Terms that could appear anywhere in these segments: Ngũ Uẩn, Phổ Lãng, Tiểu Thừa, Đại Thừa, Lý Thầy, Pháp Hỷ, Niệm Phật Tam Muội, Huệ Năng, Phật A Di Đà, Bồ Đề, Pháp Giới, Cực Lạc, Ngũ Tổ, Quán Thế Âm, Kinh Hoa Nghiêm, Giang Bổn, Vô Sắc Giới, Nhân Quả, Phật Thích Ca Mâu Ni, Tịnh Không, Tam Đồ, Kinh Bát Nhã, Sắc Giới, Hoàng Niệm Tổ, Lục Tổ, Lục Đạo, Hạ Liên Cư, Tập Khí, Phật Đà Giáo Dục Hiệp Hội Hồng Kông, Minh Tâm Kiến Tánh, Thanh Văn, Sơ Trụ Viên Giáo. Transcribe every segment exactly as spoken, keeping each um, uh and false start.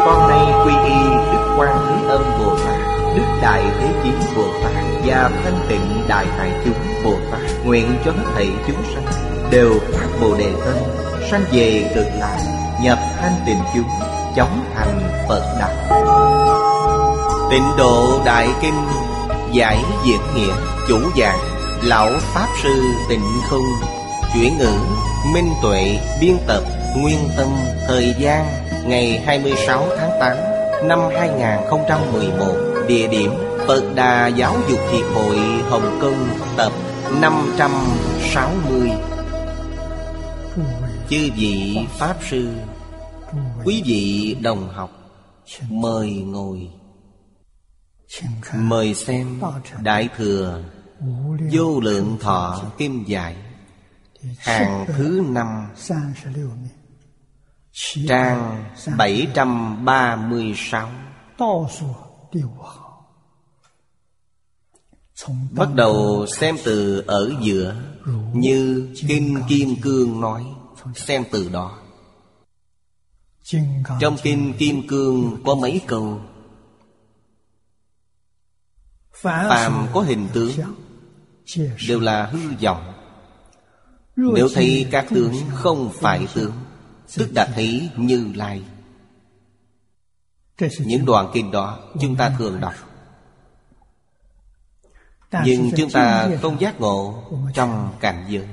Con nay quy y Đức Quán Thế Âm Bồ Tát, Đức Đại Thế Chí Bồ Tát và Thanh Tịnh Đại Tài Chúng Bồ Tát, nguyện cho hết thảy chúng sanh đều phát Bồ Đề Tâm, sanh về Cực Lạc, nhập Thanh Tịnh chúng, chóng thành Phật đạo. Tịnh Độ Đại Kinh giải diễn nghĩa, chủ giảng lão pháp sư Tịnh Không, chuyển ngữ Minh Tuệ, biên tập Nguyên Tâm. Thời gian ngày hai mươi sáu tháng tám năm hai nghìn không trăm mười một, địa điểm Phật Đà Giáo dục Hiệp hội Hồng Kông, tập năm trăm sáu mươi. Chư vị pháp sư, quý vị đồng học, mời ngồi. Mời xem Đại Thừa Vô Lượng Thọ Kim Giải, hàng thứ năm, trang bảy trăm ba mươi sáu, bắt đầu xem từ ở giữa. Như Kinh Kim Cương nói, xem từ đó. Trong Kinh Kim Cương có mấy câu: phàm có hình tướng đều là hư vọng, nếu thấy các tướng không phải tướng, tức đã thấy Như Lai. Những đoạn kinh đó chúng ta thường đọc, nhưng chúng ta không giác ngộ trong cảnh giới.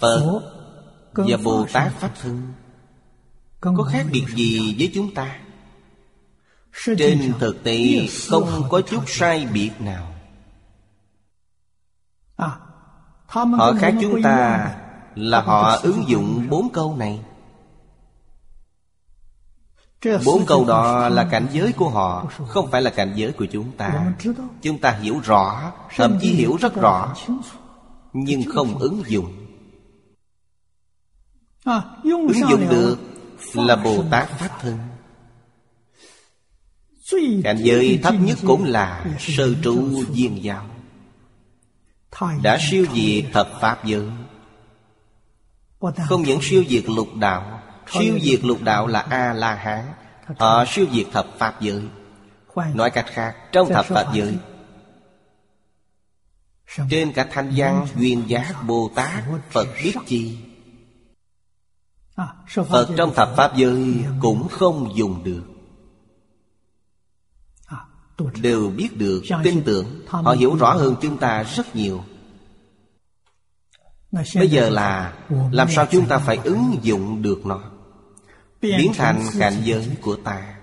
Phật và Bồ Tát Pháp Thân có khác biệt gì với chúng ta? Trên thực tế không có chút sai biệt nào. Họ khác chúng ta là họ ứng dụng bốn câu này. Bốn câu đó là cảnh giới của họ, không phải là cảnh giới của chúng ta. Chúng ta hiểu rõ, thậm chí hiểu rất rõ, nhưng không ứng dụng. Ứng dụng được là Bồ Tát Pháp Thân. Cảnh giới thấp nhất cũng là sơ trụ viên giáo, đã siêu diệt thập pháp giới. Không những siêu diệt lục đạo, siêu diệt lục đạo là A-la-hán, họ siêu diệt thập pháp giới. Nói cách khác, trong thập pháp giới, trên cả thanh văn, duyên giác, Bồ Tát, Phật biết chi, Phật trong thập pháp giới cũng không dùng được. Đều biết được, tin tưởng, họ hiểu rõ hơn chúng ta rất nhiều. Bây giờ là làm sao chúng ta phải ứng dụng được nó, biến thành cảnh giới của ta.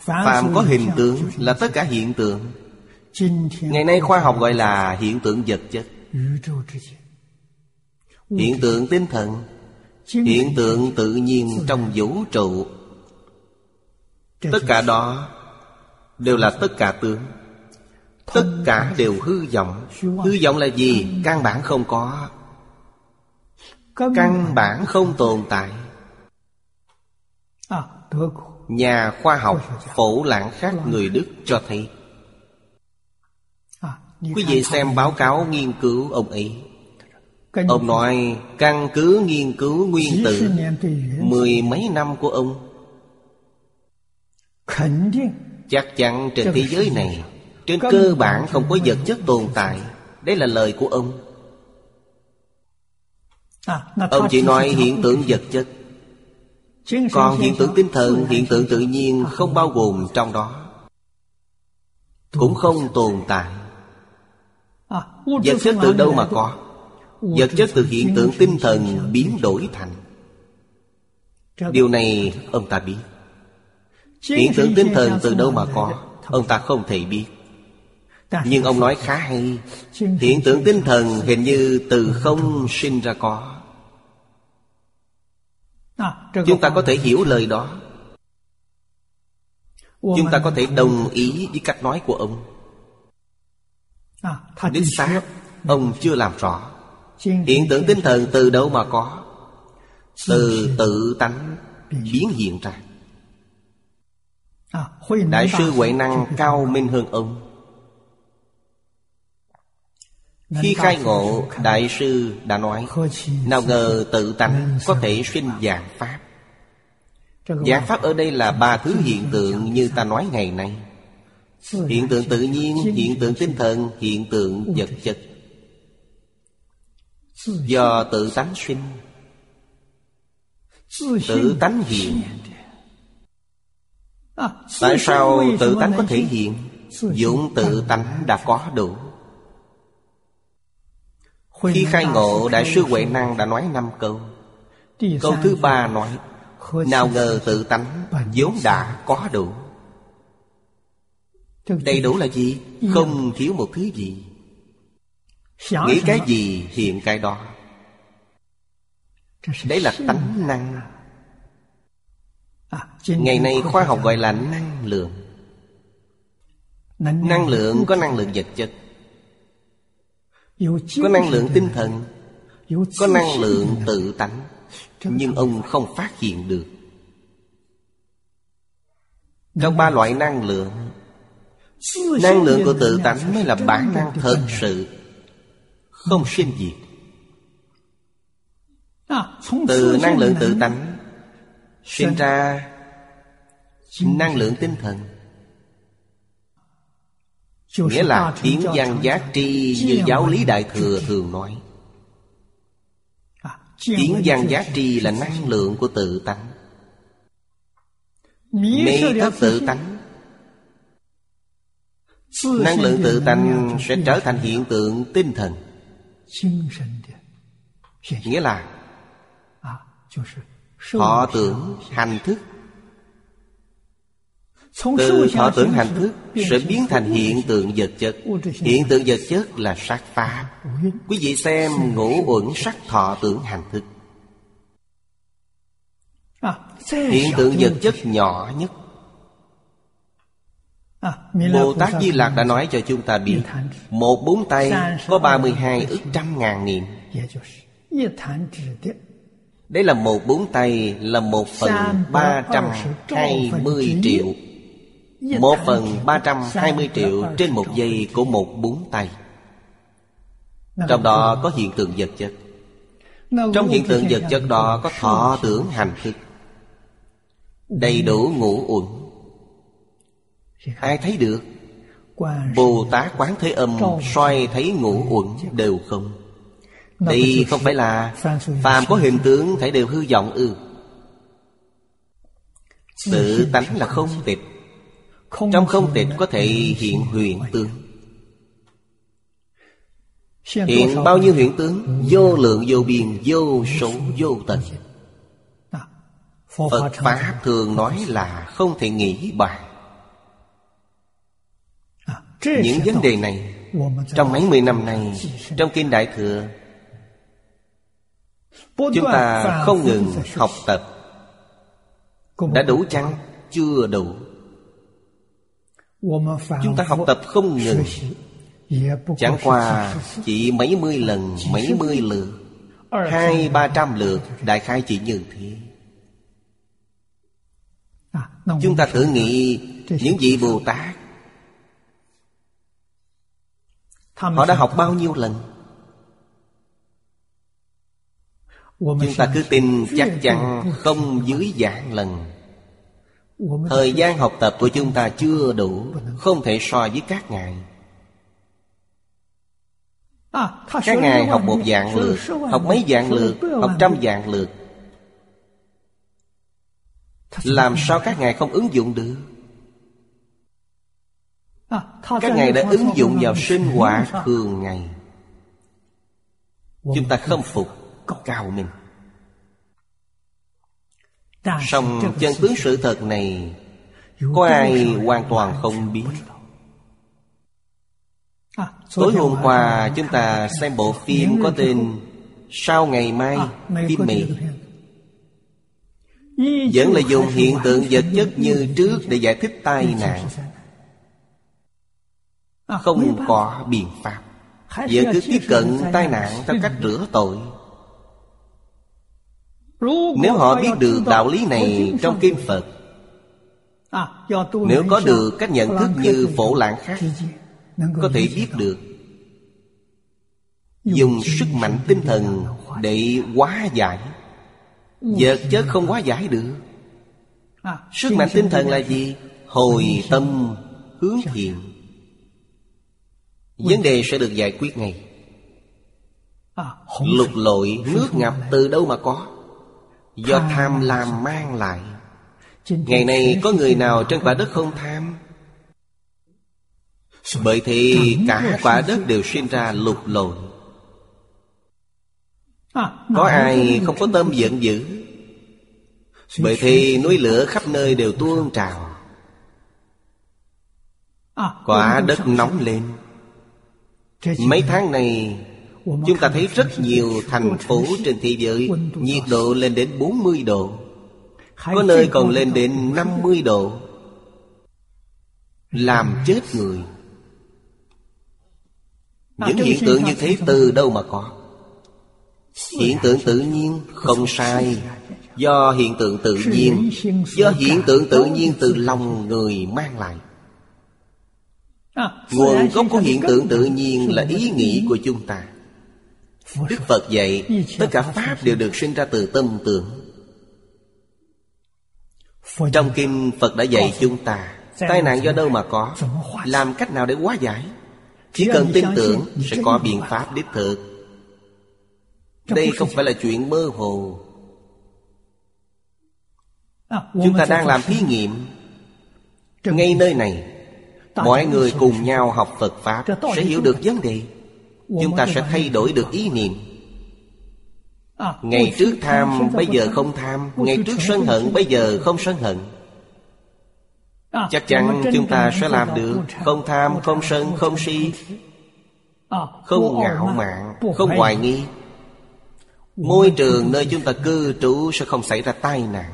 Phàm có hình tượng là tất cả hiện tượng. Ngày nay khoa học gọi là hiện tượng vật chất, hiện tượng tinh thần, hiện tượng tự nhiên trong vũ trụ. Tất cả đó đều là tất cả tướng, tất cả đều hư vọng. Hư vọng là gì? Căn bản không có, căn bản không tồn tại. Nhà khoa học Phổ Lãng khác người Đức cho thấy. Quý vị xem báo cáo nghiên cứu ông ấy. Ông nói căn cứ nghiên cứu nguyên tử mười mấy năm của ông, chắc chắn trên thế giới này trên cơ bản không có vật chất tồn tại. Đấy là lời của ông. Ông chỉ nói hiện tượng vật chất, còn hiện tượng tinh thần, hiện tượng tự nhiên không bao gồm trong đó, cũng không tồn tại. Vật chất từ đâu mà có? Vật chất từ hiện tượng tinh thần biến đổi thành. Điều này ông ta biết. Hiện tượng tinh thần từ đâu mà có? Ông ta không thể biết. Nhưng ông nói khá hay. Hiện tượng tinh thần hình như từ không sinh ra có. Chúng ta có thể hiểu lời đó, chúng ta có thể đồng ý với cách nói của ông. Đích xác ông chưa làm rõ hiện tượng tinh thần từ đâu mà có, từ tự tánh biến hiện ra. Đại sư Huệ Năng cao minh hơn ông. Khi khai ngộ, đại sư đã nói, nào ngờ tự tánh có thể sinh dạng pháp. Dạng pháp ở đây là ba thứ hiện tượng như ta nói ngày nay: hiện tượng tự nhiên, hiện tượng tinh thần, hiện tượng vật chất. Do tự tánh sinh, tự tánh hiện. Tại sao tự tánh có thể hiện? Dụng tự tánh đã có đủ. Khi khai ngộ, đại sư Huệ Năng đã nói năm câu. Câu thứ ba nói, nào ngờ tự tánh vốn đã có đủ. Đầy đủ là gì? Không thiếu một thứ gì. Nghĩ cái gì hiện cái đó. Đấy là tánh năng. Ngày nay khoa học gọi là năng lượng. Năng lượng có năng lượng vật chất, có năng lượng tinh thần, có năng lượng tự tánh. Nhưng ông không phát hiện được. Trong ba loại năng lượng, năng lượng của tự tánh mới là bản năng thật sự, không sinh diệt. Từ năng lượng tự tánh sinh ra năng lượng tinh thần, nghĩa là kiến văn giác tri như giáo lý Đại Thừa thường nói. Kiến văn giác tri là năng lượng của tự tánh. Mê thất tự tánh, năng lượng tự tánh sẽ trở thành hiện tượng tinh thần. Nghĩa là thọ tưởng hành thức. Từ thọ tưởng hành thức sẽ biến thành hiện tượng vật chất. Hiện tượng vật chất là sắc pháp. Quý vị xem ngũ uẩn sắc thọ tưởng hành thức. Hiện tượng vật chất nhỏ nhất. Bồ Tát Di Lạc đã nói cho chúng ta biết, một bốn tay có ba mươi hai ức trăm ngàn niệm. Đấy là một bốn tay, là một phần ba trăm hai mươi triệu. Một phần ba trăm hai mươi triệu trên một giây của một bốn tay. Trong đó có hiện tượng vật chất. Trong hiện tượng vật chất đó có thọ tưởng hành thức, đầy đủ ngũ uẩn. Ai thấy được? Bồ Tát Quán Thế Âm soi thấy ngũ uẩn đều không. Đây không phải là phàm có hình tướng thể đều hư vọng ư? Tự tánh là không tịch. Trong không tịch có thể hiện huyền tướng. Hiện bao nhiêu huyền tướng? Vô lượng vô biên, vô số vô tận. Phật Pháp thường nói là không thể nghĩ bàn. Những vấn đề này trong mấy mươi năm nay, trong Kinh Đại Thừa, chúng ta không ngừng học tập. Đã đủ chăng? Chưa đủ. Chúng ta học tập không ngừng, chẳng qua chỉ mấy mươi lần, mấy mươi lượt, hai ba trăm lượt, đại khái chỉ như thế. Chúng ta thử nghĩ những vị Bồ Tát, họ đã học bao nhiêu lần? Chúng ta cứ tin chắc chắn không dưới vạn lần. Thời gian học tập của chúng ta chưa đủ, không thể so với các ngài. Các ngài học một vạn lượt, học mấy vạn lượt, học trăm vạn lượt. Làm sao các ngài không ứng dụng được? Các ngài đã ứng dụng vào sinh hoạt thường ngày. Chúng ta khâm phục, cao minh. Song chân tướng sự thật này có ai hoàn toàn không biết. Tối hôm qua chúng ta xem bộ phim có tên Sau Ngày Mai, phim Mỹ. vẫn là dùng hiện tượng vật chất như trước để giải thích tai nạn, không có biện pháp. Vẫn cứ tiếp cận tai nạn theo cách rửa tội. Nếu họ biết được đạo lý này trong kinh Phật, nếu có được cách nhận thức như Phổ Lãng khác, có thể biết được, dùng sức mạnh tinh thần để hóa giải. Vật chất không hóa giải được. Sức mạnh tinh thần là gì? Hồi tâm hướng thiện, vấn đề sẽ được giải quyết ngay. Lục lội nước ngập từ đâu mà có? Do tham lam mang lại. Ngày nay có người nào trên quả đất không tham? Bởi thì cả quả đất đều sinh ra lục lội. Có ai không có tâm giận dữ? Bởi thì núi lửa khắp nơi đều tuôn trào, quả đất nóng lên. Mấy tháng này chúng ta thấy rất nhiều thành phố trên thế giới nhiệt độ lên đến bốn mươi độ, có nơi còn lên đến năm mươi độ, làm chết người. Những hiện tượng như thế từ đâu mà có? Hiện tượng tự nhiên, không sai. Do hiện tượng tự nhiên, do hiện tượng tự nhiên từ lòng người mang lại. Nguồn gốc của hiện tượng tự nhiên là ý nghĩ của chúng ta. Đức Phật dạy tất cả pháp đều được sinh ra từ tâm tưởng. Trong kinh Phật đã dạy chúng ta tai nạn do đâu mà có, làm cách nào để hóa giải. Chỉ cần tin tưởng sẽ có biện pháp đích thực. Đây không phải là chuyện mơ hồ. Chúng ta đang làm thí nghiệm ngay nơi này. Mọi người cùng nhau học Phật Pháp sẽ hiểu được vấn đề. Chúng ta sẽ thay đổi được ý niệm. Ngày trước tham, bây giờ không tham. Ngày trước sân hận, bây giờ không sân hận. Chắc chắn chúng ta sẽ làm được. Không tham, không sân, không si, không ngạo mạn, không hoài nghi. Môi trường nơi chúng ta cư trú sẽ không xảy ra tai nạn.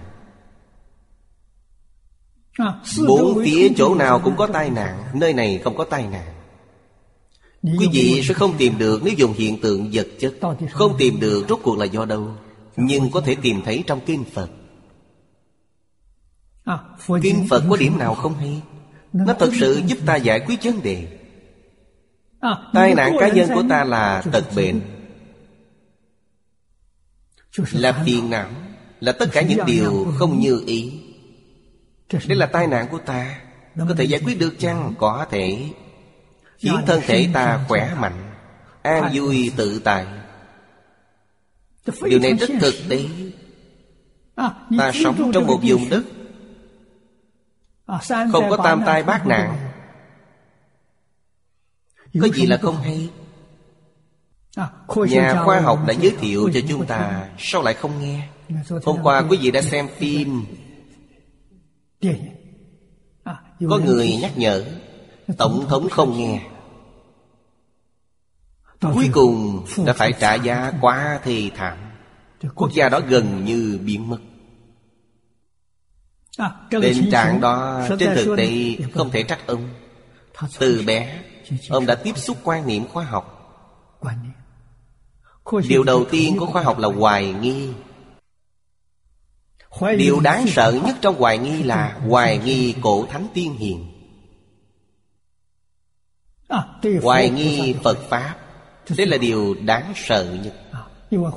Bốn phía chỗ nào cũng có tai nạn, nơi này không có tai nạn. Quý vị sẽ không tìm được nếu dùng hiện tượng vật chất. Không tìm được rốt cuộc là do đâu, nhưng có thể tìm thấy trong kinh Phật. Kinh Phật có điểm nào không hay? Nó thật sự giúp ta giải quyết vấn đề. Tai nạn cá nhân của ta là tật bệnh, là phiền não, là tất cả những điều không như ý. Đây là tai nạn của ta. Có thể giải quyết được chăng? Có thể. Khiến thân thể ta khỏe mạnh, an vui tự tại. Điều này rất thực tế. Ta sống trong một vùng đất không có tam tai bát nạn, có gì là không hay? Nhà khoa học đã giới thiệu cho chúng ta, sao lại không nghe? Hôm qua quý vị đã xem phim, có người nhắc nhở, tổng thống không nghe. Cuối cùng đã phải trả giá quá thê thảm. Quốc gia đó gần như biến mất. Tình trạng đó trên thực tế không thể trách ông. Từ bé ông đã tiếp xúc quan niệm khoa học. Điều đầu tiên của khoa học là hoài nghi. Điều đáng sợ nhất trong hoài nghi là hoài nghi cổ thánh tiên hiền, hoài nghi Phật Pháp. Đây là điều đáng sợ nhất.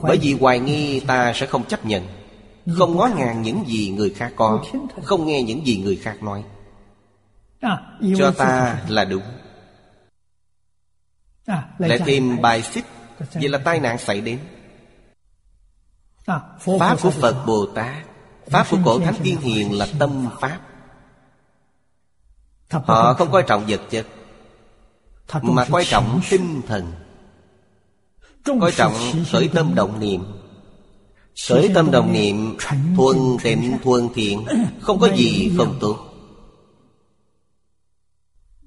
Bởi vì hoài nghi ta sẽ không chấp nhận, không ngó ngàng những gì người khác có, không nghe những gì người khác nói, cho ta là đúng. Lại thêm bài xích, vậy là tai nạn xảy đến. Pháp của Phật Bồ Tát, pháp của cổ thánh tiên hiền là tâm pháp. Họ không coi trọng vật chất, mà coi trọng tinh thần, coi trọng khởi tâm động niệm. Khởi tâm động niệm thuần tịnh thuần thiện, không có gì không tốt.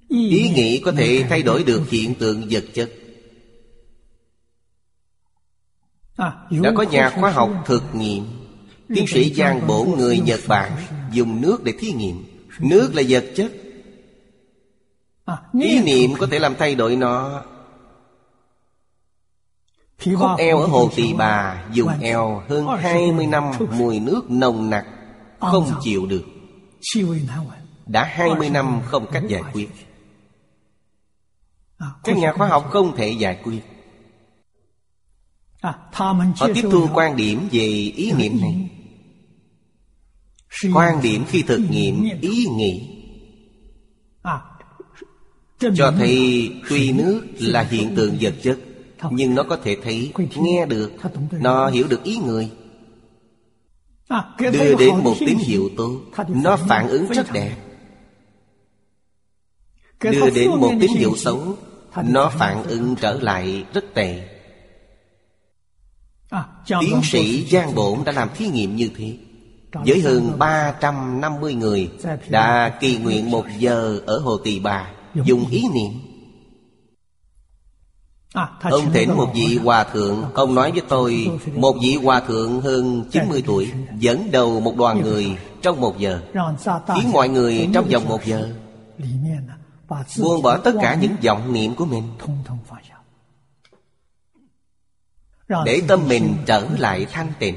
Ý nghĩ có thể thay đổi được hiện tượng vật chất. Đã có nhà khoa học thực nghiệm, Tiến sĩ Giang Bổn người Nhật Bản dùng nước để thí nghiệm. Nước là vật chất, ý niệm có thể làm thay đổi nó. Khúc eo ở Hồ Tỳ Bà dùng eo hơn hai mươi năm mùi nước nồng nặc, không chịu được. Đã hai mươi năm không cách giải quyết. Các nhà khoa học không thể giải quyết. Họ tiếp thu quan điểm về ý niệm này. Quan điểm khi thực nghiệm ý nghĩ cho thấy tuy nước là hiện tượng vật chất, nhưng nó có thể thấy, nghe được, nó hiểu được ý người. Đưa đến một tín hiệu tốt, nó phản ứng rất đẹp. Đưa đến một tín hiệu xấu, nó phản ứng trở lại rất tệ. Tiến sĩ Giang Bổn đã làm thí nghiệm như thế với hơn ba trăm năm mươi người, đã kỳ nguyện một giờ ở Hồ Tỳ Bà dùng ý niệm. Ông thỉnh một vị hòa thượng. Ông nói với tôi, một vị hòa thượng hơn chín mươi tuổi dẫn đầu một đoàn người trong một giờ, khiến mọi người trong vòng một giờ buông bỏ tất cả những vọng niệm của mình, để tâm mình trở lại thanh tịnh.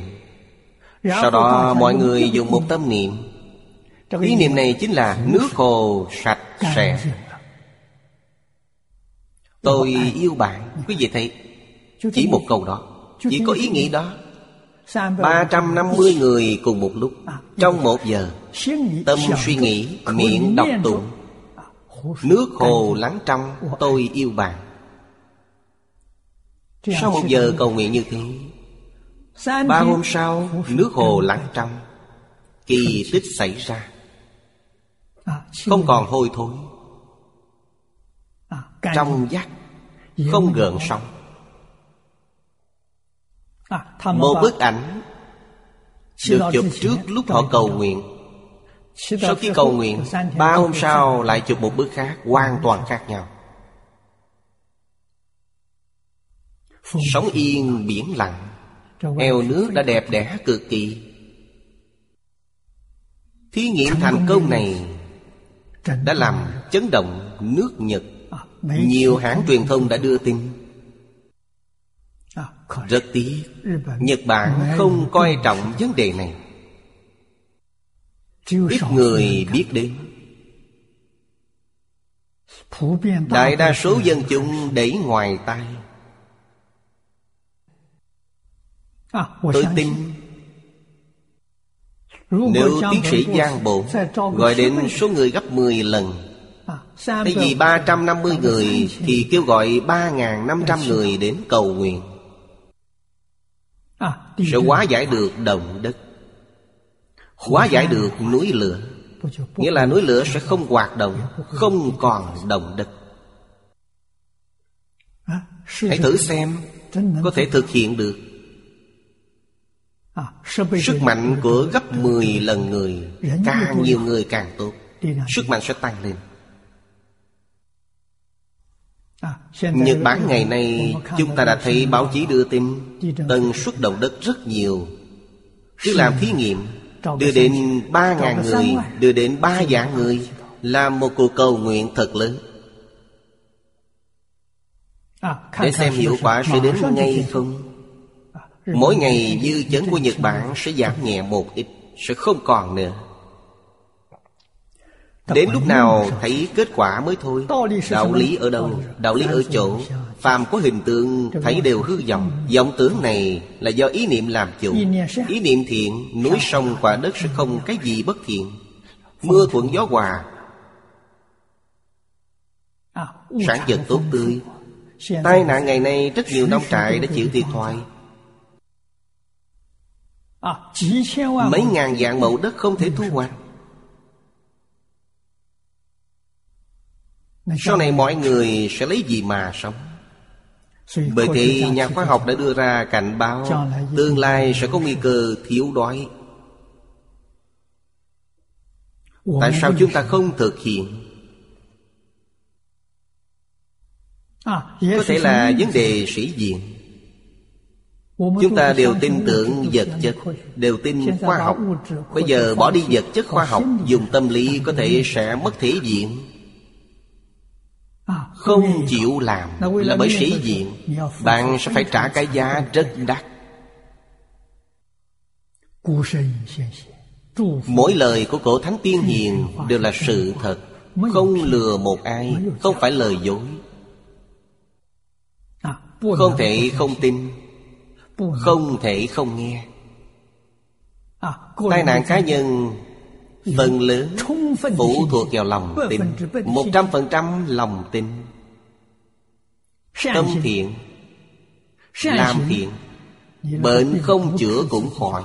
Sau đó mọi người dùng một tâm niệm. Ý niệm này chính là nước hồ sạch sẽ. Tôi yêu bạn. Quý vị thấy, chỉ một câu đó, chỉ có ý nghĩ đó, ba trăm năm mươi người cùng một lúc, trong một giờ, tâm suy nghĩ, miệng đọc tụng, nước hồ lắng trong, tôi yêu bạn. Sau một giờ cầu nguyện như thế, ba hôm sau nước hồ lắng trong, kỳ tích xảy ra, không còn hôi thối, trong vắt, không gợn sóng. Một bức ảnh được chụp trước lúc họ cầu nguyện. Sau khi cầu nguyện, ba hôm sau lại chụp một bức khác, hoàn toàn khác nhau. Sóng yên biển lặng, eo nước đã đẹp đẽ cực kỳ. Thí nghiệm thành công này đã làm chấn động nước Nhật. Nhiều hãng truyền thông đã đưa tin. Rất tiếc, Nhật Bản không coi trọng vấn đề này. Ít người biết đến. Đại đa số dân chúng để ngoài tai. Tôi tin nếu tiến sĩ Giang Bổn gọi đến số người gấp mười lần, tại vì ba trăm năm mươi người thì kêu gọi ba nghìn năm trăm người đến cầu nguyện, sẽ hóa giải được động đất, hóa giải được núi lửa. Nghĩa là núi lửa sẽ không hoạt động, không còn động đất. Hãy thử xem, có thể thực hiện được. Sức mạnh của gấp mười lần người, càng nhiều người càng tốt, sức mạnh sẽ tăng lên. Nhật Bản ngày nay chúng ta đã thấy báo chí đưa tin tần suất động đất rất nhiều. Cứ làm thí nghiệm, đưa đến ba nghìn người, đưa đến ba vạn người, làm một cuộc cầu nguyện thật lớn, để xem hiệu quả sẽ đến ngay không. Mỗi ngày dư chấn của Nhật Bản sẽ giảm nhẹ một ít, sẽ không còn nữa. Đến lúc nào thấy kết quả mới thôi. Đạo lý ở đâu? Đạo lý ở chỗ phàm có hình tượng thấy đều hư vọng. Vọng tưởng này là do ý niệm làm chủ. Ý niệm thiện, núi sông quả đất sẽ không cái gì bất thiện. Mưa thuận gió hòa, sản vật tốt tươi. Tai nạn ngày nay rất nhiều nông trại đã chịu thiệt thòi. Mấy ngàn vạn mẫu đất không thể thu hoạch. Sau này mọi người sẽ lấy gì mà sống? Bởi thế nhà khoa học đã đưa ra cảnh báo tương lai sẽ có nguy cơ thiếu đói. Tại sao chúng ta không thực hiện? Có thể là vấn đề sĩ diện. Chúng ta đều tin tưởng vật chất, đều tin khoa học. Bây giờ bỏ đi vật chất khoa học, dùng tâm lý có thể sẽ mất thể diện. Không chịu làm là bởi sĩ diện, bạn sẽ phải trả cái giá rất đắt. Mỗi lời của cổ Thánh Tiên Hiền đều là sự thật, không lừa một ai, không phải lời dối. Không thể không tin, không thể không nghe. Tai nạn cá nhân phần lớn phụ thuộc vào lòng tin, một trăm phần trăm lòng tin. Tâm thiện, làm thiện, bệnh không chữa cũng khỏi.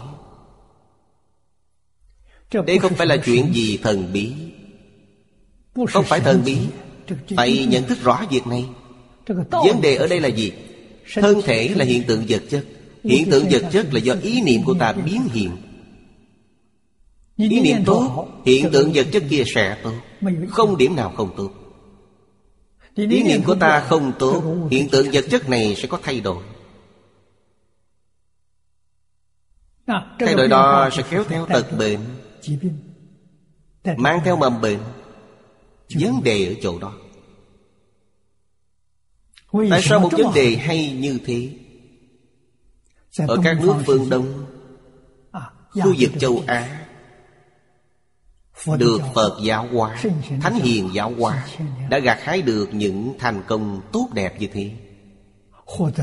Đây không phải là chuyện gì thần bí, không phải thần bí. Phải nhận thức rõ việc này. Vấn đề ở đây là gì? Thân thể là hiện tượng vật chất. Hiện tượng vật chất là do ý niệm của ta biến hiện. Ý niệm tốt, hiện tượng vật chất kia sẽ tốt, không điểm nào không tốt. Ý niệm của ta không tốt, hiện tượng vật chất này sẽ có thay đổi. Thay đổi đó sẽ kéo theo tật bệnh, mang theo mầm bệnh. Vấn đề ở chỗ đó. Tại sao một vấn đề hay như thế? Ở các nước phương Đông, khu vực châu Á, được Phật giáo hóa, Thánh Hiền giáo hóa, đã gặt hái được những thành công tốt đẹp như thế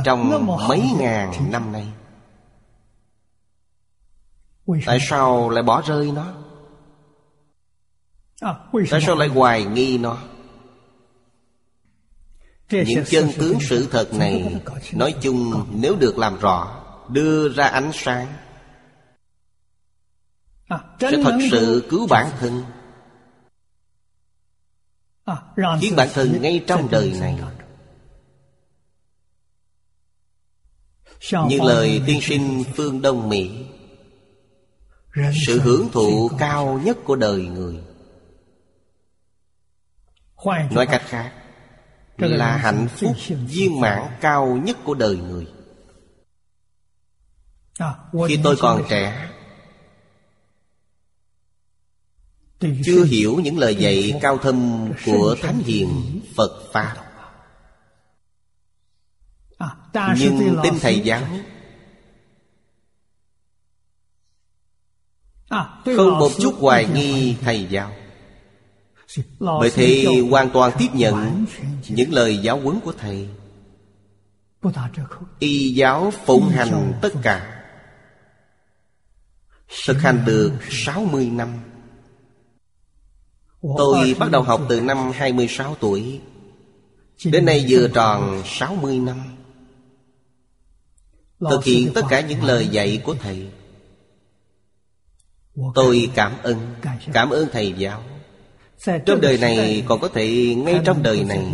trong mấy ngàn năm nay. Tại sao lại bỏ rơi nó? Tại sao lại hoài nghi nó? Những chân tướng sự thật này, nói chung nếu được làm rõ, đưa ra ánh sáng, sẽ thật sự cứu bản thân, khiến bản thân ngay trong đời này. Như lời tiên sinh phương Đông Mỹ, sự hưởng thụ cao nhất của đời người. Nói cách khác là hạnh phúc viên mãn cao nhất của đời người. Khi tôi còn trẻ, chưa hiểu những lời dạy cao thâm của Thánh Hiền Phật Pháp, nhưng tin thầy giáo, không một chút hoài nghi thầy giáo. Bởi thế hoàn toàn tiếp nhận những lời giáo huấn của thầy, y giáo phụng hành tất cả, thực hành được sáu mươi năm. Tôi bắt đầu học từ năm hai mươi sáu tuổi, đến nay vừa tròn sáu mươi năm, thực hiện tất cả những lời dạy của thầy. Tôi cảm ơn, cảm ơn thầy giáo. Trong đời này còn có thể ngay trong đời này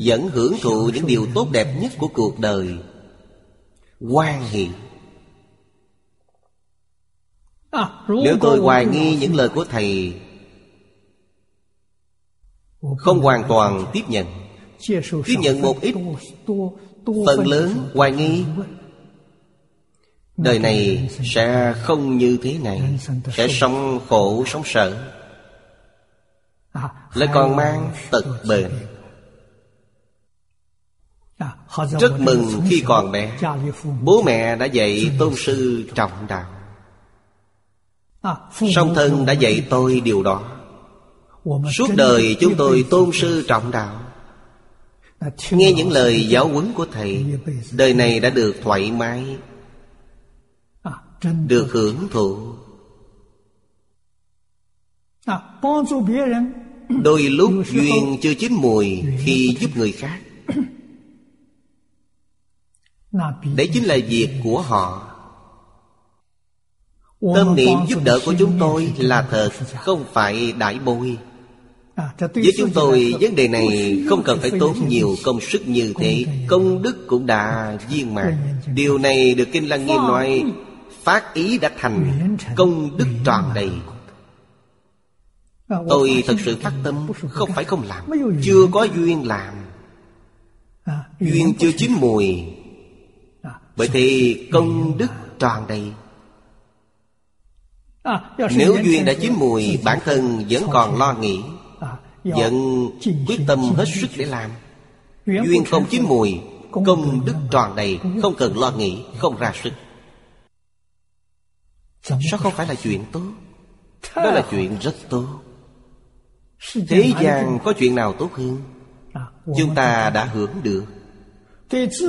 vẫn hưởng thụ những điều tốt đẹp nhất của cuộc đời. Hoan hỷ. Nếu tôi hoài nghi những lời của thầy, không hoàn toàn tiếp nhận, tiếp nhận một ít, phần lớn hoài nghi, đời này sẽ không như thế này, sẽ sống khổ sống sợ, lại còn mang tật bệnh. Rất mừng khi còn bé, bố mẹ đã dạy tôn sư trọng đạo, song thân đã dạy tôi điều đó. Suốt đời chúng tôi tôn sư trọng đạo, nghe những lời giáo huấn của thầy, đời này đã được thoải mái, được hưởng thụ. Đôi lúc duyên chưa chín mùi, khi giúp người khác, đấy chính là việc của họ. Tâm niệm giúp đỡ của chúng tôi là thật, không phải đãi bôi. Với chúng tôi, vấn đề này không cần phải tốn nhiều công sức như thế, công đức cũng đã viên mãn. Điều này được Kinh Lăng Nghiêm nói, phát ý đã thành, công đức tròn đầy. Tôi thật sự phát tâm, không phải không làm, chưa có duyên làm. Duyên chưa chín mùi, Bởi thì công đức tròn đầy. Nếu duyên đã chín mùi, bản thân vẫn còn lo nghĩ, vẫn quyết tâm hết sức để làm. Duyên không chín mùi, công đức tròn đầy, không cần lo nghĩ, không ra sức. Sao không phải là chuyện tốt? Đó là chuyện rất tốt. Thế gian có chuyện nào tốt hơn? Chúng ta đã hưởng được.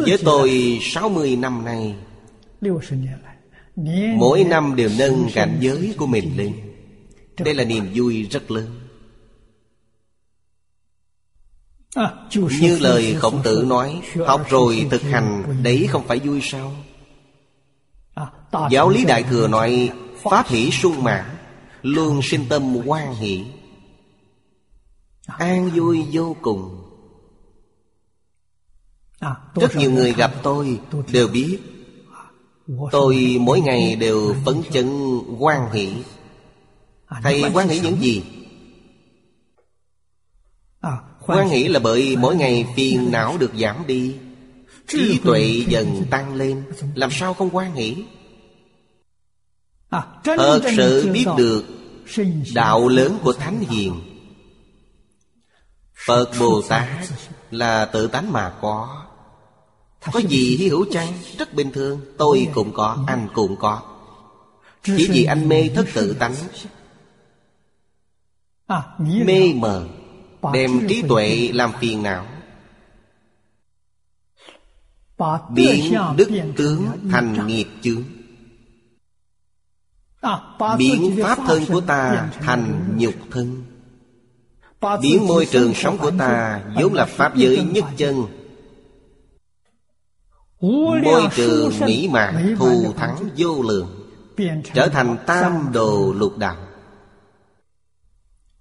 Với tôi sáu mươi năm nay, mỗi năm đều nâng cảnh giới của mình lên. Đây là niềm vui rất lớn. Như lời Khổng Tử nói, học rồi thực hành, đấy không phải vui sao? Giáo lý Đại Thừa nói pháp hỷ sung mãn, luôn sinh tâm hoan hỷ, an vui vô cùng. Rất nhiều người gặp tôi đều biết tôi mỗi ngày đều phấn chấn hoan hỷ. Thầy hoan hỷ những gì? Hoan hỷ là bởi mỗi ngày phiền não được giảm đi, trí tuệ dần tăng lên. Làm sao không hoan hỷ? Thật sự biết được đạo lớn của Thánh Hiền. Phật Bồ Tát là tự tánh mà có. Có gì hi hữu chăng? Rất bình thường. Tôi cũng có, anh cũng có. Chỉ vì anh mê thất tự tánh, mê mờ, đem trí tuệ làm phiền não, biến đức tướng thành nghiệp chướng, biến pháp thân của ta thành nhục thân, biến môi trường sống của ta vốn là pháp giới nhất chân, môi trường mỹ mãn thù thắng vô lượng, trở thành tam đồ lục đạo.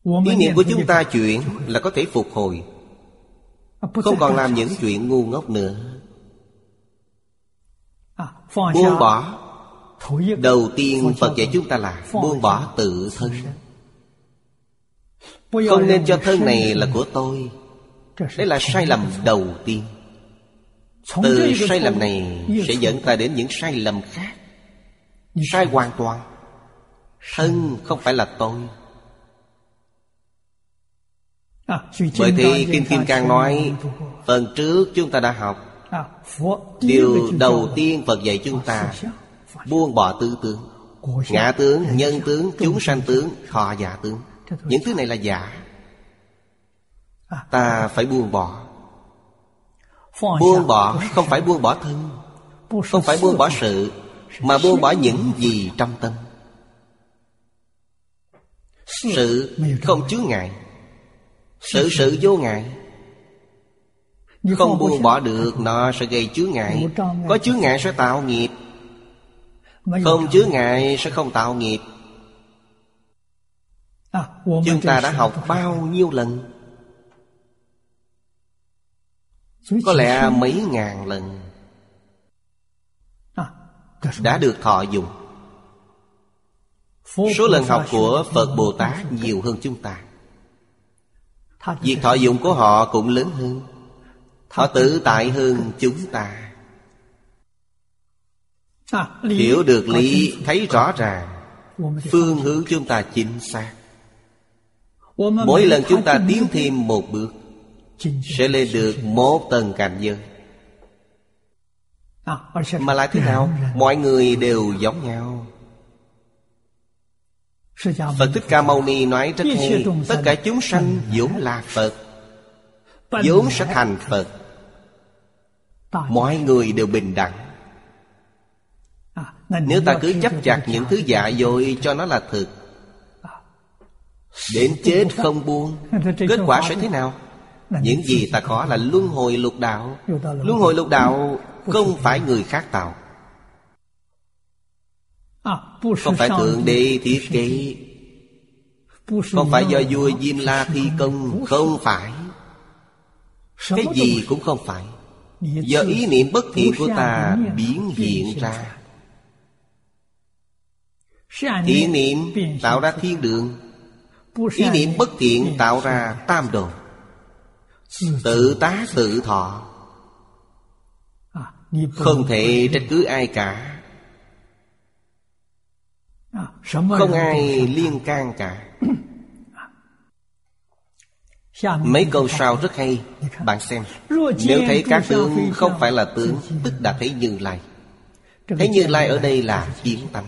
Ý niệm của chúng ta chuyện là có thể phục hồi, không còn làm những chuyện ngu ngốc nữa. Buông bỏ, đầu tiên Phật dạy chúng ta là buông bỏ tự thân. Không nên cho thân này là của tôi. Đấy là sai lầm đầu tiên. Từ sai lầm này sẽ dẫn ta đến những sai lầm khác. Sai hoàn toàn. Thân không phải là tôi. Bởi thì Kinh Kim Cang nói, phần trước chúng ta đã học, điều đầu tiên Phật dạy chúng ta buông bỏ tư tướng, ngã tướng, nhân tướng, chúng sanh tướng, thọ giả tướng. Những thứ này là giả, ta phải buông bỏ. Buông bỏ không phải buông bỏ thân, không phải buông bỏ sự, mà buông bỏ những gì trong tâm. Sự không chướng ngại, sự sự vô ngại. Không buông bỏ được, nó sẽ gây chướng ngại. Có chướng ngại sẽ tạo nghiệp, không chướng ngại sẽ không tạo nghiệp. Chúng ta đã học bao nhiêu lần? Có lẽ mấy ngàn lần đã được thọ dụng. Số lần học của Phật Bồ Tát nhiều hơn chúng ta. Việc thọ dụng của họ cũng lớn hơn. Họ tự tại hơn chúng ta. Hiểu được lý, thấy rõ ràng, phương hướng chúng ta chính xác. Mỗi lần chúng ta tiến thêm một bước, sẽ lên được một tầng cảnh giới. Mà lại thế nào? Mọi người đều giống nhau. Phật Thích Ca Mâu Ni nói rất hay, tất cả chúng sanh vốn là Phật, vốn sẽ thành Phật. Mọi người đều bình đẳng. Nếu ta cứ chấp chặt những thứ dạ dội cho nó là thực, đến chết không buông, kết quả sẽ thế nào? Những gì ta có là luân hồi lục đạo. Luân hồi lục đạo không phải người khác tạo, không phải Thượng Đế thiết kế, không phải do vua Diêm La thi công, không phải. Cái gì cũng không phải. Do ý niệm bất thiện của ta biến hiện ra. Ý niệm tạo ra thiên đường, ý niệm bất thiện tạo ra tam đồ. Tự tá tự thọ. Không thể trách cứ ai cả, không ai liên can cả. Mấy câu sau rất hay, bạn xem. Nếu thấy các tướng không phải là tướng, tức đã thấy Như Lai. Thấy Như Lai ở đây là Kiến Tánh.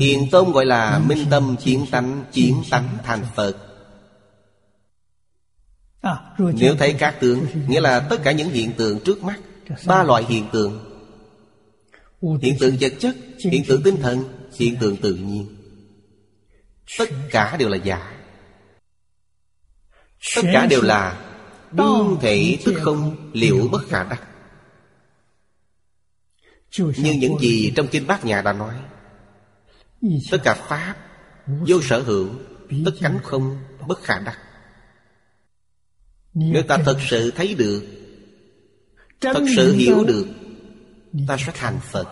Thiền Tông gọi là Minh Tâm Kiến Tánh, Kiến Tánh thành Phật. Nếu thấy các tướng, nghĩa là tất cả những hiện tượng trước mắt. Ba loại hiện tượng: hiện tượng vật chất, hiện tượng tinh thần, hiện tượng tự nhiên. Tất cả đều là giả, tất cả đều là đương thể tức không, liệu bất khả đắc. Nhưng những gì trong kinh Bát Nhã đã nói, tất cả pháp vô sở hữu, tất cánh không, bất khả đắc. Nếu ta thật sự thấy được, thật sự hiểu được, ta sẽ thành Phật.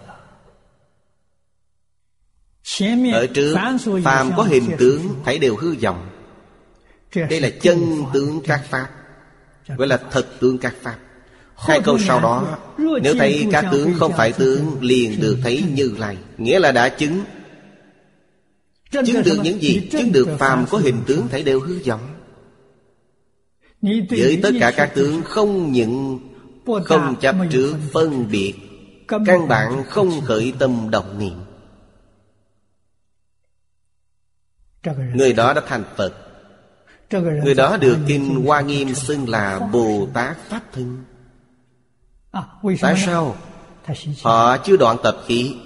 Ở trước phàm có hình tướng thấy đều hư vọng. Đây là chân tướng các pháp, gọi là thật tướng các pháp. Hai câu sau đó, nếu thấy các tướng không phải tướng, liền được thấy Như Lai. Nghĩa là đã chứng. Chứng được những gì? Chứng được phàm có hình tướng thấy đều hư vọng. Với tất cả các tướng không những không chấp trước phân biệt, căn bản không khởi tâm động niệm, người đó đã thành Phật. Người đó được kinh Hoa Nghiêm xưng là Bồ Tát Pháp Thân. Tại sao? Họ chưa đoạn tập khí.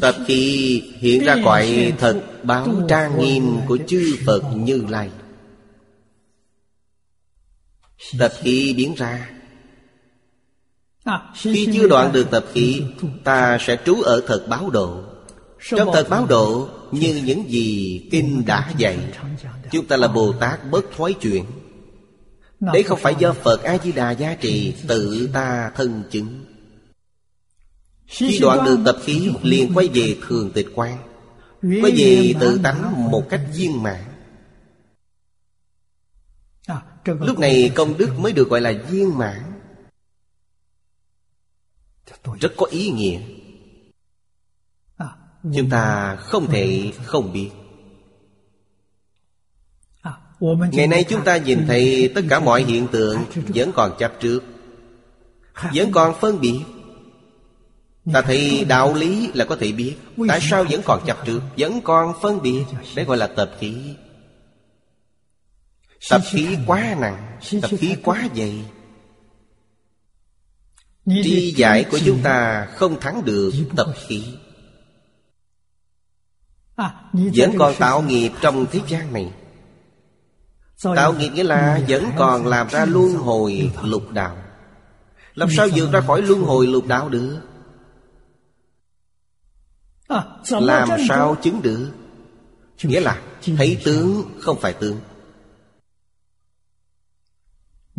Tập khí hiện ra cõi thật báo trang nghiêm của chư Phật Như Lai. Tập khí biến ra. Khi chưa đoạn được tập khí, ta sẽ trú ở thật báo độ. Trong thật báo độ, như những gì kinh đã dạy, chúng ta là Bồ Tát bất thoái chuyển. Đấy không phải do Phật A Di Đà gia trì, tự ta thân chứng. Khi đoạn được tập khí, liền quay về Thường Tịch Quang, quay về tự tánh một cách viên mãn. Lúc này công đức mới được gọi là viên mãn. Rất có ý nghĩa. Chúng ta không thể không biết. Ngày nay chúng ta nhìn thấy tất cả mọi hiện tượng vẫn còn chấp trước, vẫn còn phân biệt. Ta thấy đạo lý là có thể biết, tại sao vẫn còn chấp trước, vẫn còn phân biệt? Đấy gọi là tập khí. Tập khí quá nặng, tập khí quá dày, trí giải của chúng ta không thắng được tập khí. Vẫn còn tạo nghiệp trong thế gian này. Tạo nghiệp nghĩa là vẫn còn làm ra luân hồi lục đạo. Làm sao vượt ra khỏi luân hồi lục đạo được? Làm sao chứng được? Nghĩa là thấy tướng không phải tướng,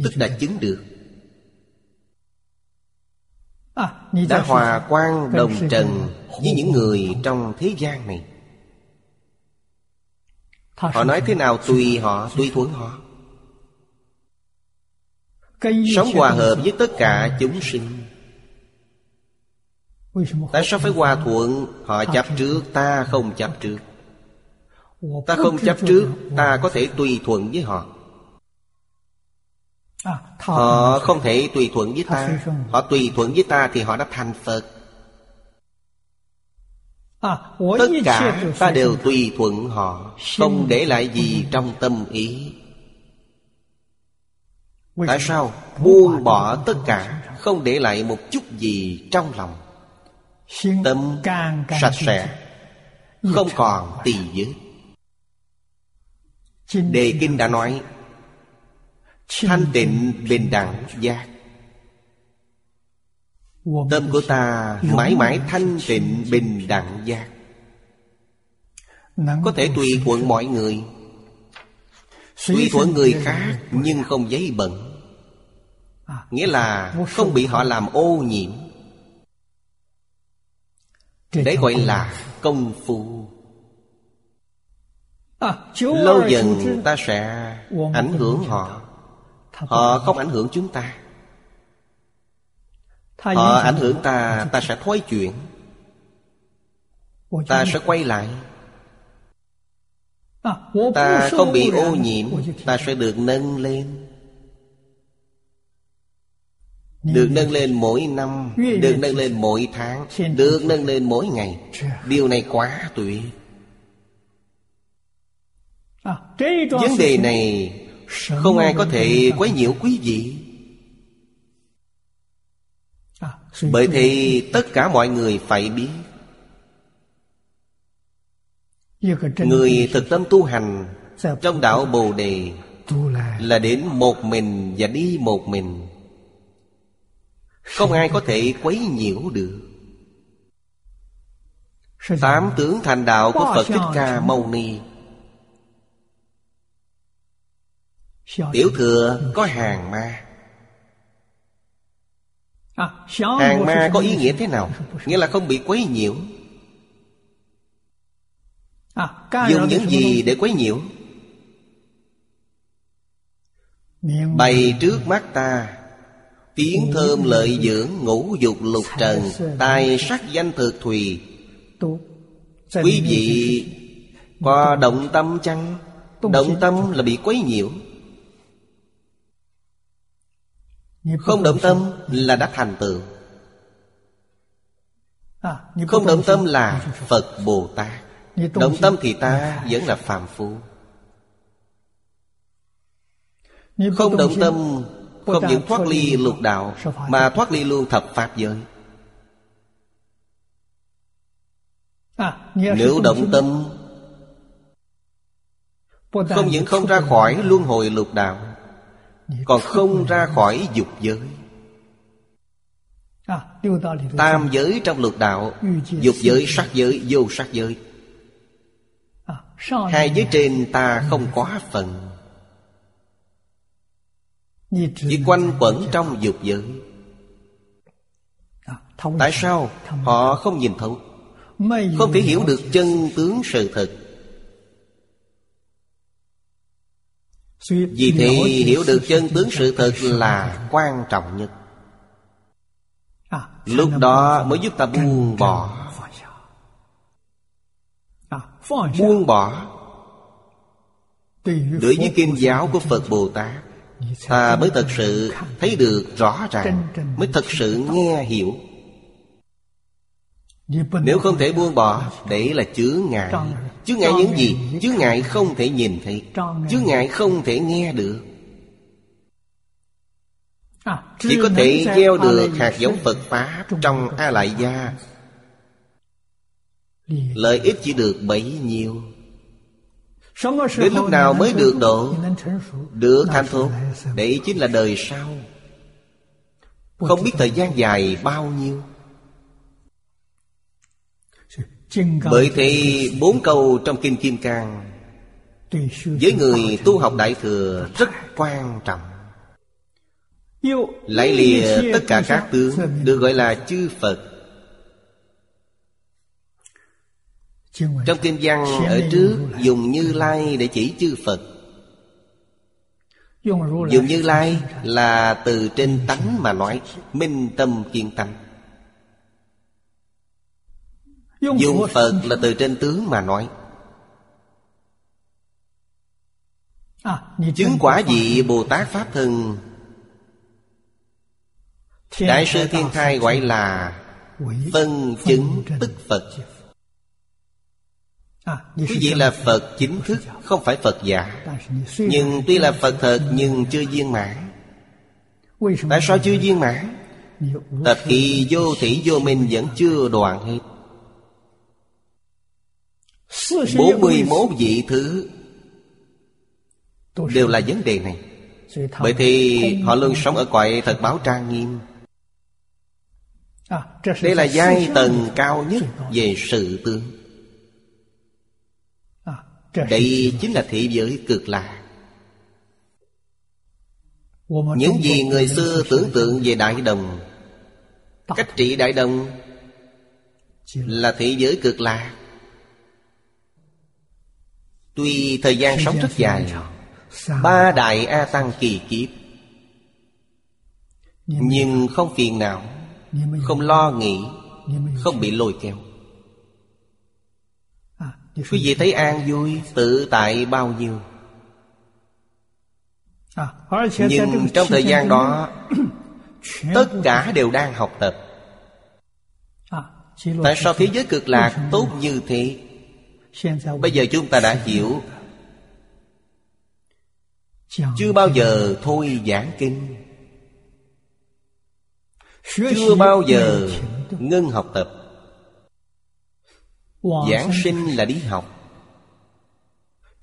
tức đã chứng được. Đã hòa quang đồng trần với những người trong thế gian này. Họ nói thế nào tùy họ, tùy thuận họ. Sống hòa hợp với tất cả chúng sinh. Tại sao phải hòa thuận? Họ chấp trước, ta không chấp trước. Ta không chấp trước, ta có thể tùy thuận với họ. Họ không thể tùy thuận với ta. Họ tùy thuận với ta thì họ đã thành Phật. Tất cả ta đều tùy thuận họ, không để lại gì trong tâm ý. Tại sao? Buông bỏ tất cả, không để lại một chút gì trong lòng. Tâm sạch sẽ, không còn tỳ vết. Đề kinh đã nói thanh tịnh bình đẳng giác. Tâm của ta mãi mãi thanh tịnh bình đẳng giác, có thể tùy thuận mọi người, tùy thuận người khác, nhưng không giấy bẩn. Nghĩa là không bị họ làm ô nhiễm. Đấy gọi là công phu. Lâu dần ta sẽ ảnh hưởng họ, Họ không ảnh hưởng chúng ta. Họ ảnh hưởng ta, ta sẽ thoái chuyển, ta sẽ quay lại. Ta không bị ô nhiễm, ta sẽ được nâng lên. Được nâng lên mỗi năm, được nâng lên mỗi tháng, được nâng lên mỗi ngày. Điều này quá tuyệt. Vấn đề này không ai có thể quấy nhiễu quý vị. Bởi thì tất cả mọi người phải biết, người thực tâm tu hành trong đạo Bồ Đề là đến một mình và đi một mình, không ai có thể quấy nhiễu được. Tám tướng thành đạo của Phật Thích Ca Mâu Ni, tiểu thừa có hàng ma. Hàng ma có ý nghĩa thế nào? Nghĩa là không bị quấy nhiễu. Dùng những gì để quấy nhiễu? Bày trước mắt ta tiếng thơm lợi dưỡng, ngũ dục lục trần, tài sắc danh thực thùy. Quý vị có động tâm chăng? Động tâm là bị quấy nhiễu. Không động tâm là đã thành tựu. Không động tâm là Phật Bồ Tát. Động tâm thì ta vẫn là phàm phu. Không động tâm không những thoát ly lục đạo, mà thoát ly luôn thập pháp giới. Nếu động tâm không những không ra khỏi luân hồi lục đạo, còn không ra khỏi dục giới. Tam giới trong lục đạo, dục giới, sắc giới, vô sắc giới. Hai giới trên ta không quá phần, chỉ quanh quẩn trong dục giới. Tại sao? Họ không nhìn thấu, không thể hiểu được chân tướng sự thật. Vì thế hiểu được chân tướng sự thật là quan trọng nhất. Lúc đó mới giúp ta buông bỏ. Buông bỏ đối với kinh giáo của Phật Bồ Tát, ta mới thật sự thấy được rõ ràng, mới thật sự nghe hiểu. Nếu không thể buông bỏ, đấy là chướng ngại. Chướng ngại những gì? Chướng ngại không thể nhìn thấy, chướng ngại không thể nghe được. Chỉ có thể gieo được hạt giống Phật Pháp trong A Lại Gia, lợi ích chỉ được bấy nhiêu. Đến lúc nào mới được độ, được thành thục? Đấy chính là đời sau, không biết thời gian dài bao nhiêu. Bởi thế bốn câu trong Kinh Kim Cang với người tu học Đại Thừa rất quan trọng. Lại lìa tất cả các tướng được gọi là chư Phật. Trong kinh văn ở trước dùng Như Lai để chỉ chư Phật. Dùng Như Lai là từ trên tánh mà nói, minh tâm kiến tánh. Dùng Phật là từ trên tướng mà nói. Chứng quả vị Bồ Tát Pháp Thân, Đại sư Thiên Thai gọi là phân chứng tức Phật. Quý vị là Phật chính thức, không phải Phật giả. Nhưng tuy là Phật thật, nhưng chưa viên mãn. Tại sao chưa viên mãn? Tập khí vô thủy vô minh vẫn chưa đoạn hết. Bốn mươi mốt vị thứ đều là vấn đề này. Bởi thì họ luôn sống ở cõi thật báo trang nghiêm. Đây là giai tầng cao nhất về sự tướng. Đây chính là thế giới cực lạc. Những gì người xưa tưởng tượng về Đại Đồng, cách trị Đại Đồng là thế giới cực lạc. Tuy thời gian sống rất dài, ba đại A Tăng kỳ kiếp nhưng không phiền não, không lo nghĩ, không bị lôi kéo. Quý vị thấy an vui, tự tại bao nhiêu. Nhưng trong thời gian đó, tất cả đều đang học tập. Tại sao thế giới cực lạc tốt như thế? Bây giờ chúng ta đã hiểu. Chưa bao giờ thôi giảng kinh, chưa bao giờ ngưng học tập. Giảng sinh là đi học,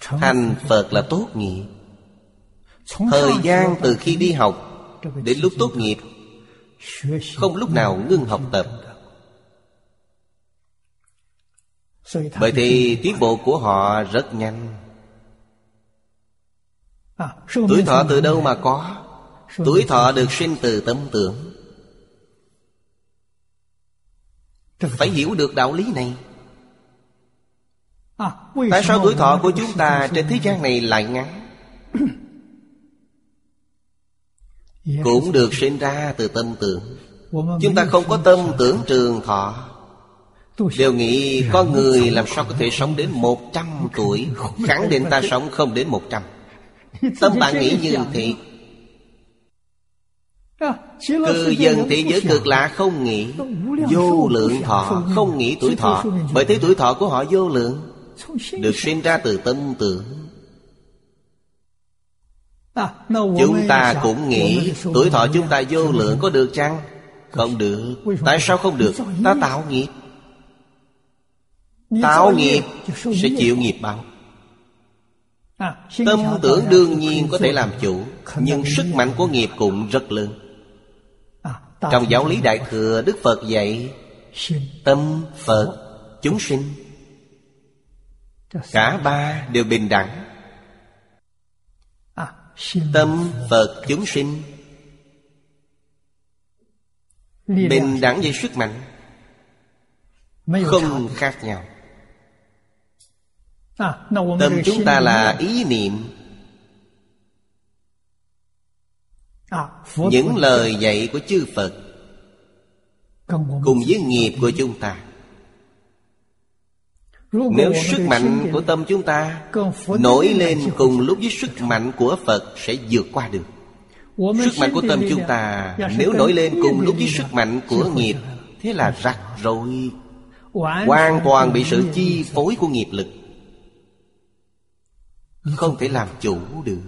thành Phật là tốt nghiệp. Thời gian từ khi đi học đến lúc tốt nghiệp không lúc nào ngưng học tập. Bởi thì tiến bộ của họ rất nhanh. Tuổi thọ từ đâu mà có? Tuổi thọ được sinh từ tâm tưởng. Phải hiểu được đạo lý này. Tại sao tuổi thọ của chúng ta trên thế gian này lại ngắn? Cũng được sinh ra từ tâm tưởng. Chúng ta không có tâm tưởng trường thọ, đều nghĩ có người làm sao có thể sống đến một trăm tuổi. Khẳng định ta sống không đến một trăm. Tâm bạn nghĩ như thế. Cư dân thế giới cực lạ không nghĩ vô lượng thọ, không nghĩ tuổi thọ. Bởi thế tuổi thọ của họ vô lượng, được sinh ra từ tâm tưởng. Chúng ta cũng nghĩ tuổi thọ chúng ta vô lượng, có được chăng? Không được. Tại sao không được? Ta tạo nghiệp. Tạo nghiệp sẽ chịu nghiệp báo. Tâm tưởng đương nhiên có thể làm chủ, nhưng sức mạnh của nghiệp cũng rất lớn. Trong giáo lý Đại Thừa, Đức Phật dạy tâm, Phật, chúng sinh, cả ba đều bình đẳng. Tâm, Phật, chúng sinh bình đẳng về sức mạnh, không khác nhau. Tâm chúng ta là ý niệm, những lời dạy của chư Phật cùng với nghiệp của chúng ta. Nếu sức mạnh của tâm chúng ta nổi lên cùng lúc với sức mạnh của Phật, sẽ vượt qua được. Sức mạnh của tâm chúng ta nếu nổi lên cùng lúc với sức mạnh của nghiệp, thế là rắc rối, hoàn toàn bị sự chi phối của nghiệp lực, không thể làm chủ được.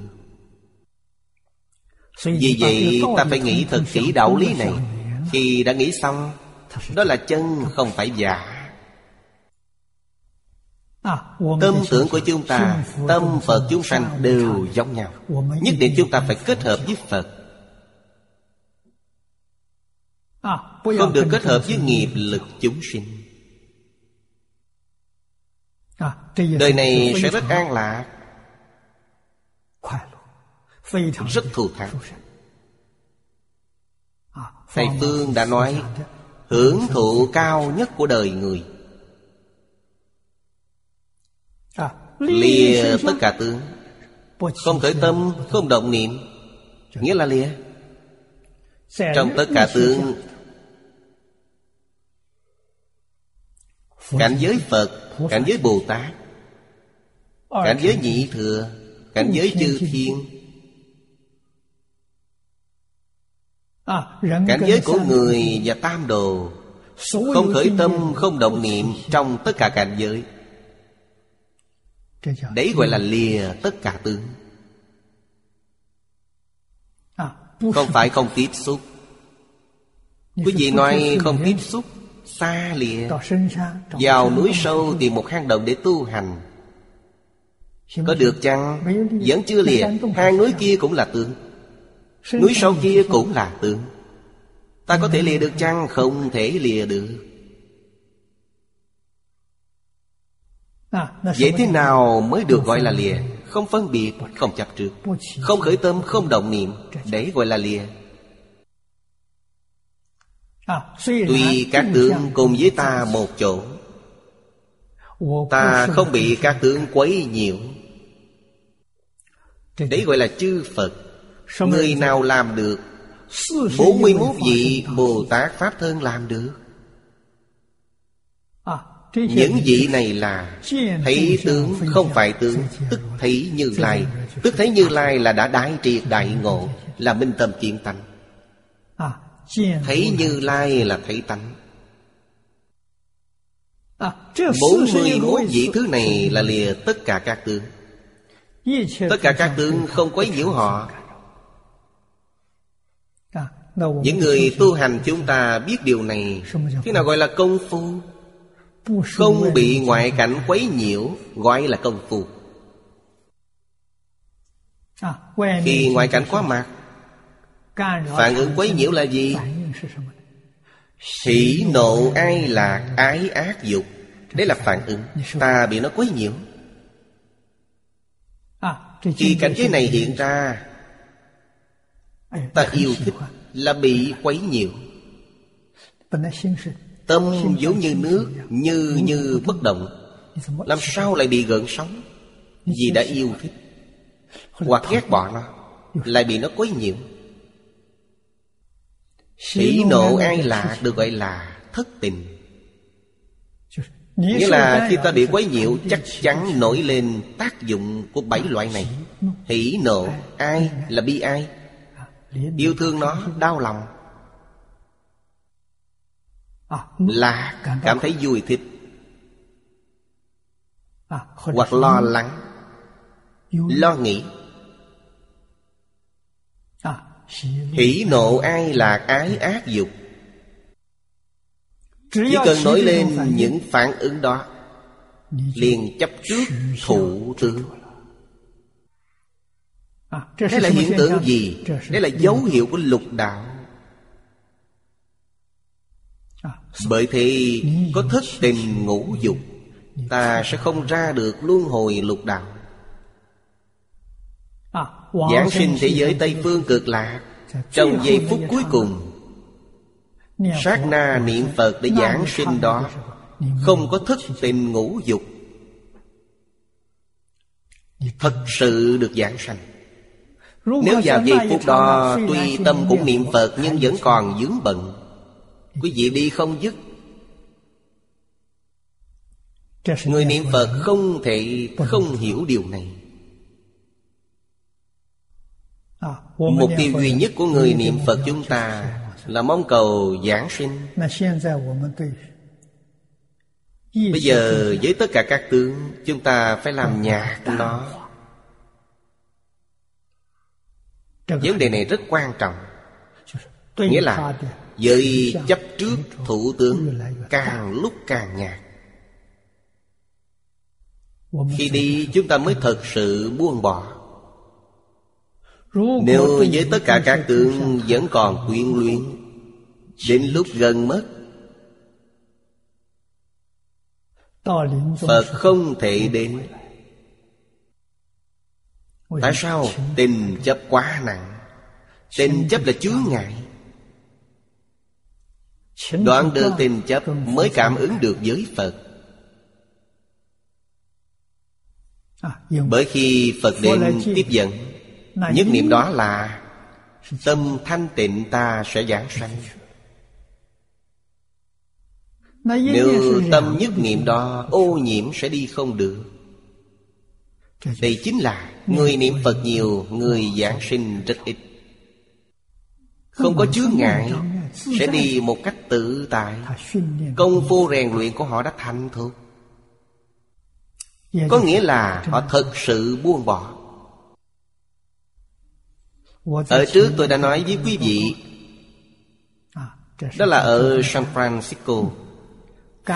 Vì vậy ta phải nghĩ thật kỹ đạo lý này. Khi đã nghĩ xong, đó là chân, không phải giả. Tâm tưởng của chúng ta, tâm Phật chúng sanh đều giống nhau. Nhất định chúng ta phải kết hợp với Phật, không được kết hợp với nghiệp lực chúng sinh. Đời này sẽ rất an lạc, rất thù thắng. Thầy Phương đã nói, hưởng thụ cao nhất của đời người, lìa tất cả tướng, không khởi tâm, không động niệm, nghĩa là lìa. Trong tất cả tướng, cảnh giới Phật, cảnh giới Bồ Tát, cảnh giới Nhị Thừa, cảnh giới chư thiên, cảnh giới của người và tam đồ, không khởi tâm, không động niệm trong tất cả cảnh giới. Đấy gọi là lìa tất cả tướng. Không phải không tiếp xúc. Quý vị nói không tiếp xúc, xa lìa. Vào núi sâu tìm một hang động để tu hành, có được chăng? Vẫn chưa lìa. Hang núi kia cũng là tướng, núi sâu kia cũng là tướng. Ta có thể lìa được chăng? Không thể lìa được. Vậy thế nào mới được gọi là lìa? Không phân biệt, không chấp trước, không khởi tâm, không động niệm, để gọi là lìa. Tuy các tướng cùng với ta một chỗ, ta không bị các tướng quấy nhiễu, đấy gọi là chư Phật. Người nào làm được bốn mươi mốt vị Bồ Tát Pháp Thân làm được. Những vị này là thấy tướng không phải tướng, tức thấy Như Lai. Tức thấy Như Lai là đã đại triệt đại ngộ, là minh tâm kiến tánh. Thấy Như Lai là thấy tánh. Bốn mươi mốt vị thứ này là lìa tất cả các tướng. Tất cả các tướng không quấy nhiễu họ. Những người tu hành chúng ta biết điều này. Thế nào gọi là công phu? Không bị ngoại cảnh quấy nhiễu gọi là công phu. Khi ngoại cảnh quá mặt, phản ứng quấy nhiễu là gì? Hỉ nộ ai lạc ái ác dục. Đấy là phản ứng. Ta bị nó quấy nhiễu. Khi cảnh giới này hiện ra, ta yêu thích là bị quấy nhiễu. Tâm giống như nước, như như bất động, làm sao lại bị gợn sóng? Vì đã yêu thích hoặc ghét bỏ nó, lại bị nó quấy nhiễu. Hỉ nộ ai lạc được gọi là thất tình. Nghĩa là khi ta bị quấy nhiễu, chắc chắn nổi lên tác dụng của bảy loại này. Hỉ nộ ai là bi ai, yêu thương nó, đau lòng. Là cảm thấy vui thích, hoặc lo lắng, lo nghĩ. Hỉ nộ ai là ái ác dục. Chỉ cần nổi lên những phản ứng đó, liền chấp trước thụ tướng. Đây là hiện tượng gì? Đây là dấu hiệu của lục đạo. Bởi thế có thất tình ngũ dục, ta sẽ không ra được luân hồi lục đạo. Giáng sinh thế giới Tây Phương Cực Lạc, trong giây phút cuối cùng, sát na niệm Phật để giảng sinh đó, không có thất tình ngũ dục, thật sự được giảng sanh. Nếu vào giây phút đó tuy tâm cũng niệm Phật nhưng vẫn còn vướng bận, quý vị đi không dứt. Người niệm Phật không thể không hiểu điều này. Mục tiêu duy nhất của người niệm Phật chúng ta là mong cầu giảng sinh. Bây giờ với tất cả các tướng, chúng ta phải làm nhạc nó. Vấn đề này rất quan trọng. Nghĩa là với chấp trước thủ tướng càng lúc càng nhạt. Khi đi chúng ta mới thật sự buông bỏ. Nếu với tất cả các tướng vẫn còn quyến luyến, đến lúc gần mất, Phật không thể đến. Tại sao? Tình chấp quá nặng. Tình chấp là chướng ngại. Đoạn được tình chấp mới cảm ứng được giới Phật. Bởi khi Phật đến tiếp dẫn, nhất niệm đó là tâm thanh tịnh, ta sẽ giảng sanh. Nếu tâm nhất niệm đó ô nhiễm sẽ đi không được. Đây chính là người niệm Phật nhiều, người giảng sinh rất ít. Không có chướng ngại, sẽ đi một cách tự tại. Công phu rèn luyện của họ đã thành thục, có nghĩa là họ thật sự buông bỏ. Ở trước tôi đã nói với quý vị, đó là ở San Francisco.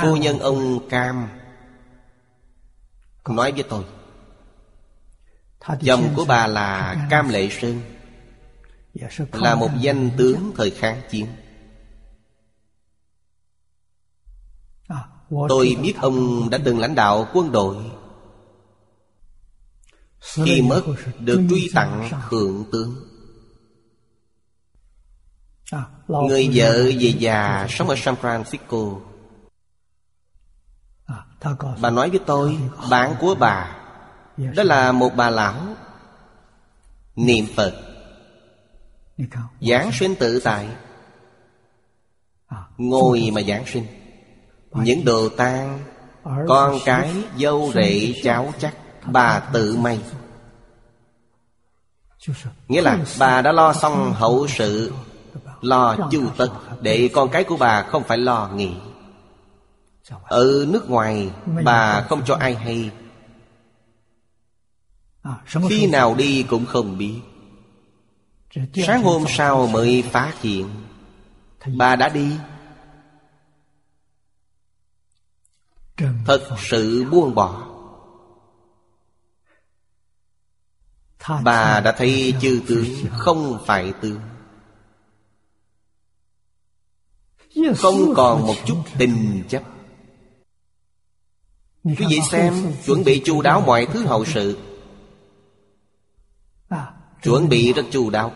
Phu nhân ông Cam nói với tôi, chồng của bà là Cam Lệ Sơn, là một danh tướng thời kháng chiến. Tôi biết ông đã từng lãnh đạo quân đội. Khi mất được truy tặng thượng tướng. Người vợ về già sống ở San Francisco. Bà nói với tôi, bạn của bà đó là một bà lão niệm Phật. Giảng sinh tự tại, ngồi mà giảng sinh. Những đồ tang, con cái, dâu rể, cháu chắc, bà tự may. Nghĩa là bà đã lo xong hậu sự, lo chu tất, để con cái của bà không phải lo nghĩ. Ở nước ngoài bà không cho ai hay, khi nào đi cũng không biết. Sáng hôm sau mới phát hiện bà đã đi. Thật sự buông bỏ. Bà đã thấy chư tướng không phải tướng, không còn một chút tình chấp. Quý vị xem, chuẩn bị chu đáo mọi thứ hậu sự, chuẩn bị rất chu đáo.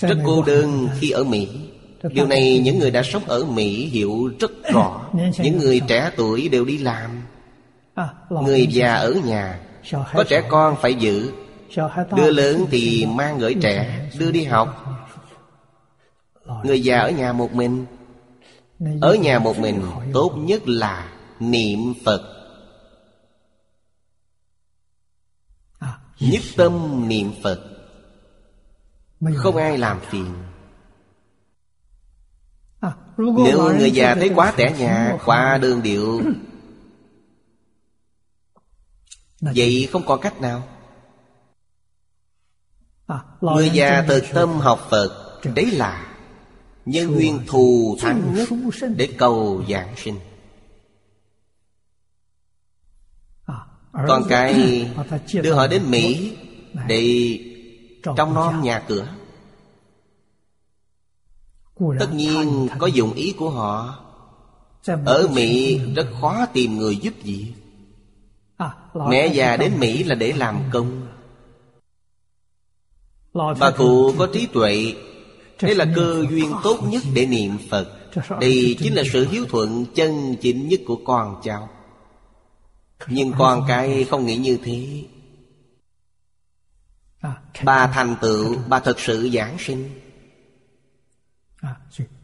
Rất cô đơn khi ở Mỹ. Điều này những người đã sống ở Mỹ hiểu rất rõ. Những người trẻ tuổi đều đi làm, người già ở nhà, có trẻ con phải giữ. Đứa lớn thì mang gửi trẻ, đưa đi học. Người già ở nhà một mình. Ở nhà một mình tốt nhất là niệm Phật, nhất tâm niệm Phật, không ai làm phiền. Nếu người già thấy quá tẻ nhà, quá đơn điệu, vậy không có cách nào. Người già thực tâm học Phật, đấy là nhân duyên thù thắng nhất để cầu giảng sinh. Con cái đưa họ đến Mỹ để trông nom nhà cửa. Tất nhiên có dụng ý của họ. Ở Mỹ rất khó tìm người giúp gì. Mẹ già đến Mỹ là để làm công. Bà cụ có trí tuệ, đây là cơ duyên tốt nhất để niệm Phật. Đây chính là sự hiếu thuận chân chính nhất của con cháu. Nhưng con cái không nghĩ như thế. Bà thành tựu, bà thật sự giảng sinh.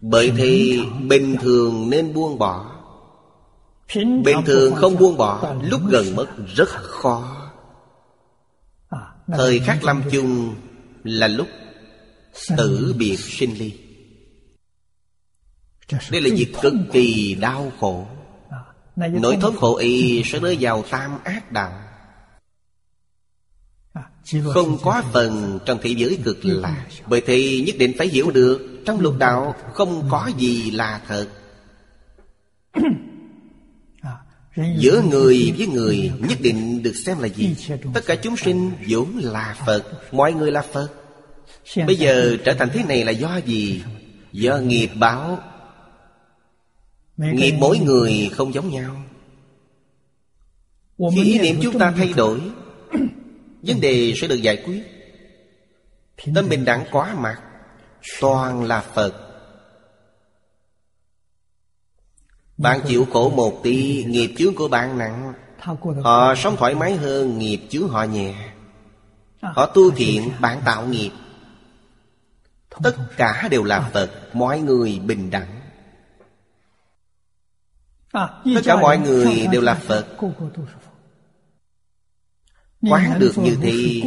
Bởi thế bình thường nên buông bỏ. Bình thường không buông bỏ, lúc gần mất rất khó. Thời khắc lâm chung là lúc tử biệt sinh ly. Đây là việc cực kỳ đau khổ. Nỗi thống khổ y sẽ rơi vào tam ác đạo, không có phần trong thế giới cực lạc. Bởi thế nhất định phải hiểu được, trong lục đạo không có gì là thật. Giữa người với người nhất định được xem là gì? Tất cả chúng sinh vốn là Phật, mọi người là Phật. Bây giờ trở thành thế này là do gì? Do nghiệp báo. Nghiệp mỗi người không giống nhau. Khi ý niệm chúng ta thay đổi, vấn đề sẽ được giải quyết. Tâm bình đẳng quá mặt, toàn là Phật. Bạn chịu khổ một tí, nghiệp chướng của bạn nặng. Họ sống thoải mái hơn, nghiệp chướng họ nhẹ. Họ tu thiện, bạn tạo nghiệp. Tất cả đều là Phật, mọi người bình đẳng. Tất cả mọi người đều là Phật. Quán được như thế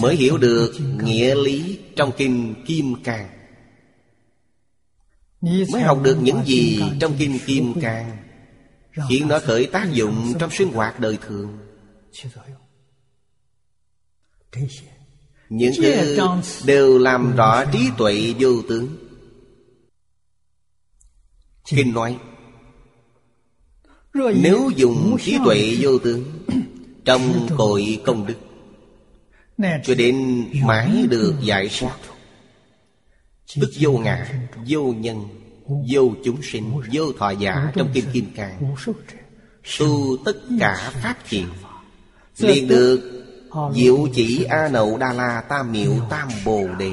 mới hiểu được nghĩa lý trong Kinh Kim Cang, mới học được những gì trong Kinh Kim Cang, khiến nó khởi tác dụng trong sinh hoạt đời thường. Những thứ đều làm rõ trí tuệ vô tướng. Kinh nói, nếu dùng trí tuệ vô tướng trong cội công đức, cho đến mãi được giải thoát, tức vô ngã, vô nhân, vô chúng sinh, vô thọ giả trong Kinh Kim Cang. Tu tất cả pháp thiện, liền được diệu chỉ A Nậu Đa La Tam Miệu Tam Bồ Đề.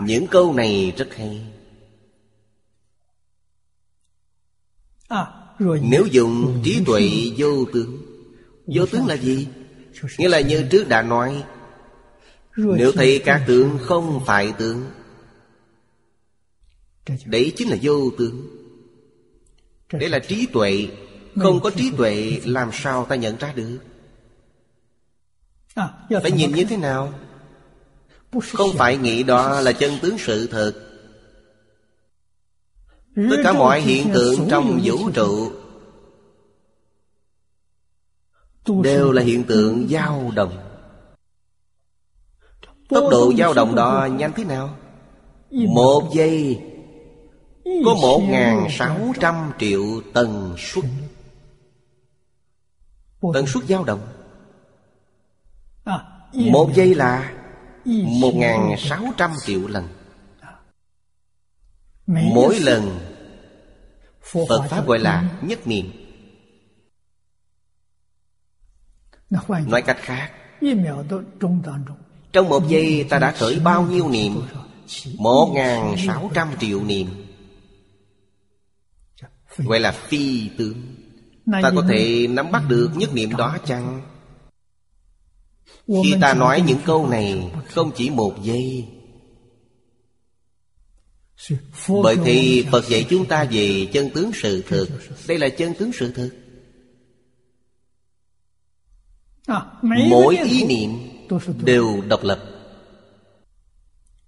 Những câu này rất hay. Nếu dùng trí tuệ vô tướng, Vô tướng là gì? Nghĩa là như trước đã nói, nếu thấy các tướng không phải tướng, đấy chính là vô tướng. Đấy là trí tuệ. Không có trí tuệ làm sao ta nhận ra được? Phải nhìn như thế nào? Không phải nghĩ đó là chân tướng sự thật. Tất cả mọi hiện tượng trong vũ trụ đều là hiện tượng dao động. Tốc độ dao động đó nhanh thế nào? Một giây có một ngàn sáu trăm triệu tần suất. Tần suất dao động một giây là một ngàn sáu trăm triệu lần. Mỗi lần Phật Pháp gọi là nhất niệm. Nói cách khác, trong một giây ta đã khởi bao nhiêu niệm? Một ngàn sáu trăm triệu niệm. Gọi là phi tướng. Ta có thể nắm bắt được nhất niệm đó chăng? Khi ta nói những câu này không chỉ một giây. Bởi thì Phật dạy chúng ta về chân tướng sự thực. Đây là chân tướng sự thực. Mỗi ý niệm đều độc lập,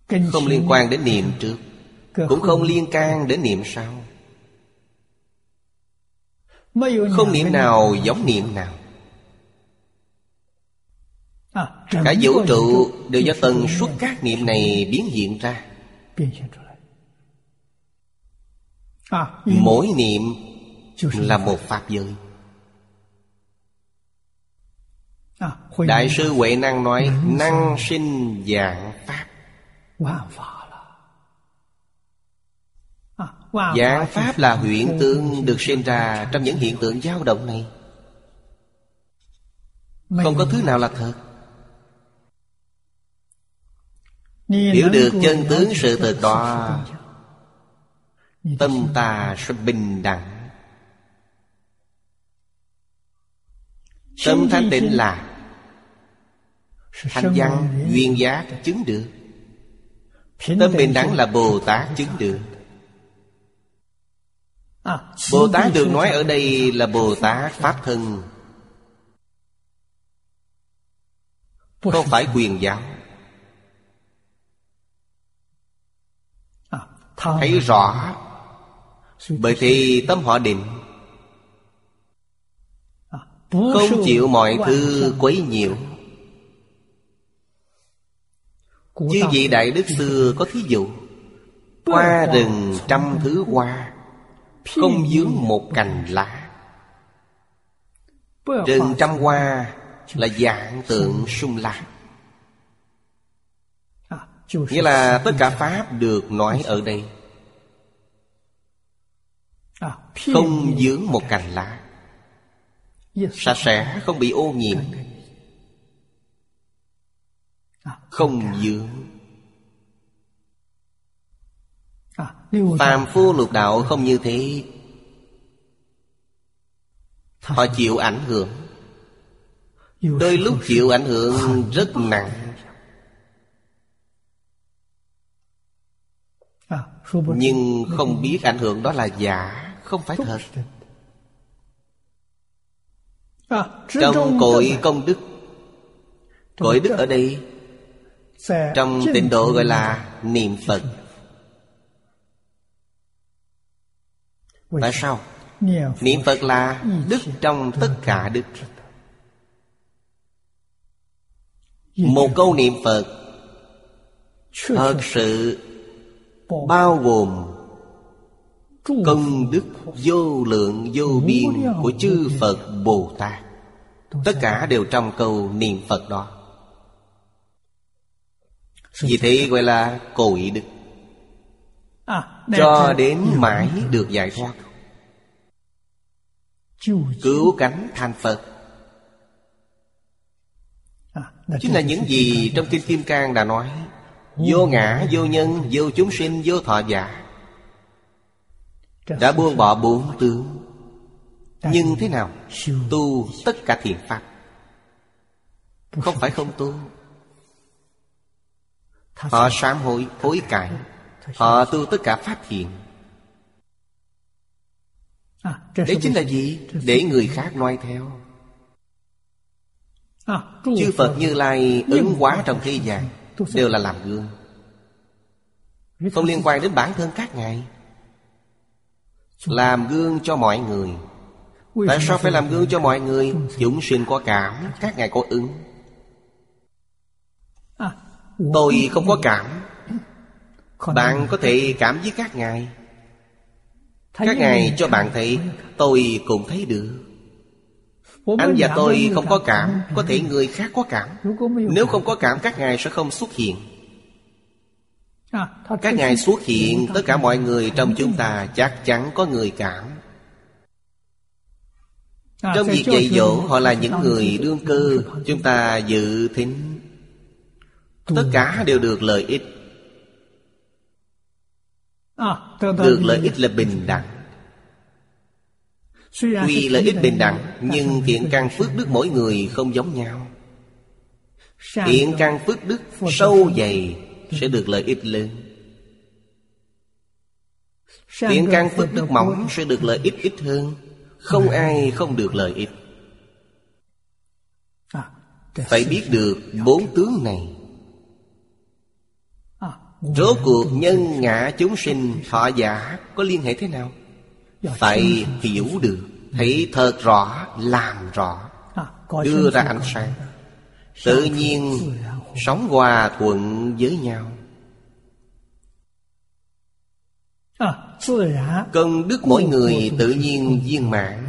không liên quan đến niệm trước, cũng không liên can đến niệm sau. Không niệm nào giống niệm nào. Cả vũ trụ đều do tần suất các niệm này biến hiện ra. Mỗi niệm là một pháp giới. Đại sư Huệ Năng nói, năng sinh vạn pháp. Vạn pháp là huyễn tượng được sinh ra trong những hiện tượng dao động này. Không có thứ nào là thật. Hiểu được chân tướng sự thật đó, tâm ta sẽ bình đẳng. Tâm thanh tịnh là thanh văn, duyên giác chứng được. Tâm bình đẳng là Bồ Tát chứng được. Bồ Tát được nói ở đây là Bồ Tát Pháp Thân, không phải quyền giáo. Thấy rõ, bởi thì tâm họ định, không chịu mọi thứ quấy nhiễu. Chứ vị Đại Đức xưa có thí dụ, hoa rừng trăm thứ hoa, không vướng một cành lá. Rừng trăm hoa là dạng tượng sung la. Nghĩa là tất cả pháp được nói ở đây không vướng một cành lá, sạch sẽ, không bị ô nhiễm, không vướng. Phàm phu lục đạo không như thế. Họ chịu ảnh hưởng, đôi lúc chịu ảnh hưởng rất nặng. Nhưng không biết ảnh hưởng đó là giả, không phải thật. Trong cội công đức, cội đức ở đây trong tịnh độ gọi là niệm Phật. Tại sao? Niệm Phật là đức trong tất cả đức. Một câu niệm Phật thật sự bao gồm công đức vô lượng vô biên của chư Phật Bồ Tát. Tất cả đều trong câu niệm Phật đó. Vì thế gọi là cội đức, cho đến mãi được giải thoát, cứu cánh thành Phật. Chính là những gì trong Kinh Kim Cang đã nói: vô ngã, vô nhân, vô chúng sinh, vô thọ giả. Đã buông bỏ bốn tướng. Nhưng thế nào? Tu tất cả thiện pháp. Không phải không tu, họ sám hối hối cải, họ tu tất cả pháp thiện. Đấy chính là gì? Để người khác noi theo. Chư Phật Như Lai ứng hóa trong thế gian đều là làm gương, không liên quan đến bản thân các ngài. Làm gương cho mọi người. Tại sao phải làm gương cho mọi người? Chúng sinh có cảm, các ngài có ứng. Tôi không có cảm, bạn có thể cảm với các ngài. Các ngài cho bạn thấy, tôi cũng thấy được. Anh và tôi không có cảm, có thể người khác có cảm. Nếu không có cảm, các ngài sẽ không xuất hiện. Các ngài xuất hiện, tất cả mọi người trong chúng ta chắc chắn có người cảm. Trong việc dạy dỗ, họ là những người đương cơ, chúng ta dự thính, tất cả đều được lợi ích. Được lợi ích là bình đẳng. Tuy lợi ích bình đẳng, nhưng thiện căn phước đức mỗi người không giống nhau. Thiện căn phước đức sâu dày sẽ được lợi ích lớn, thiện căn phước đức mỏng sẽ được lợi ích ít hơn. Không ai không được lợi ích. Phải biết được bốn tướng này. Rốt cuộc nhân ngã chúng sinh thọ giả có liên hệ thế nào? Phải hiểu được, thấy thật rõ, làm rõ, đưa ra ánh sáng, tự nhiên sống hòa thuận với nhau. Công đức mỗi người tự nhiên viên mãn.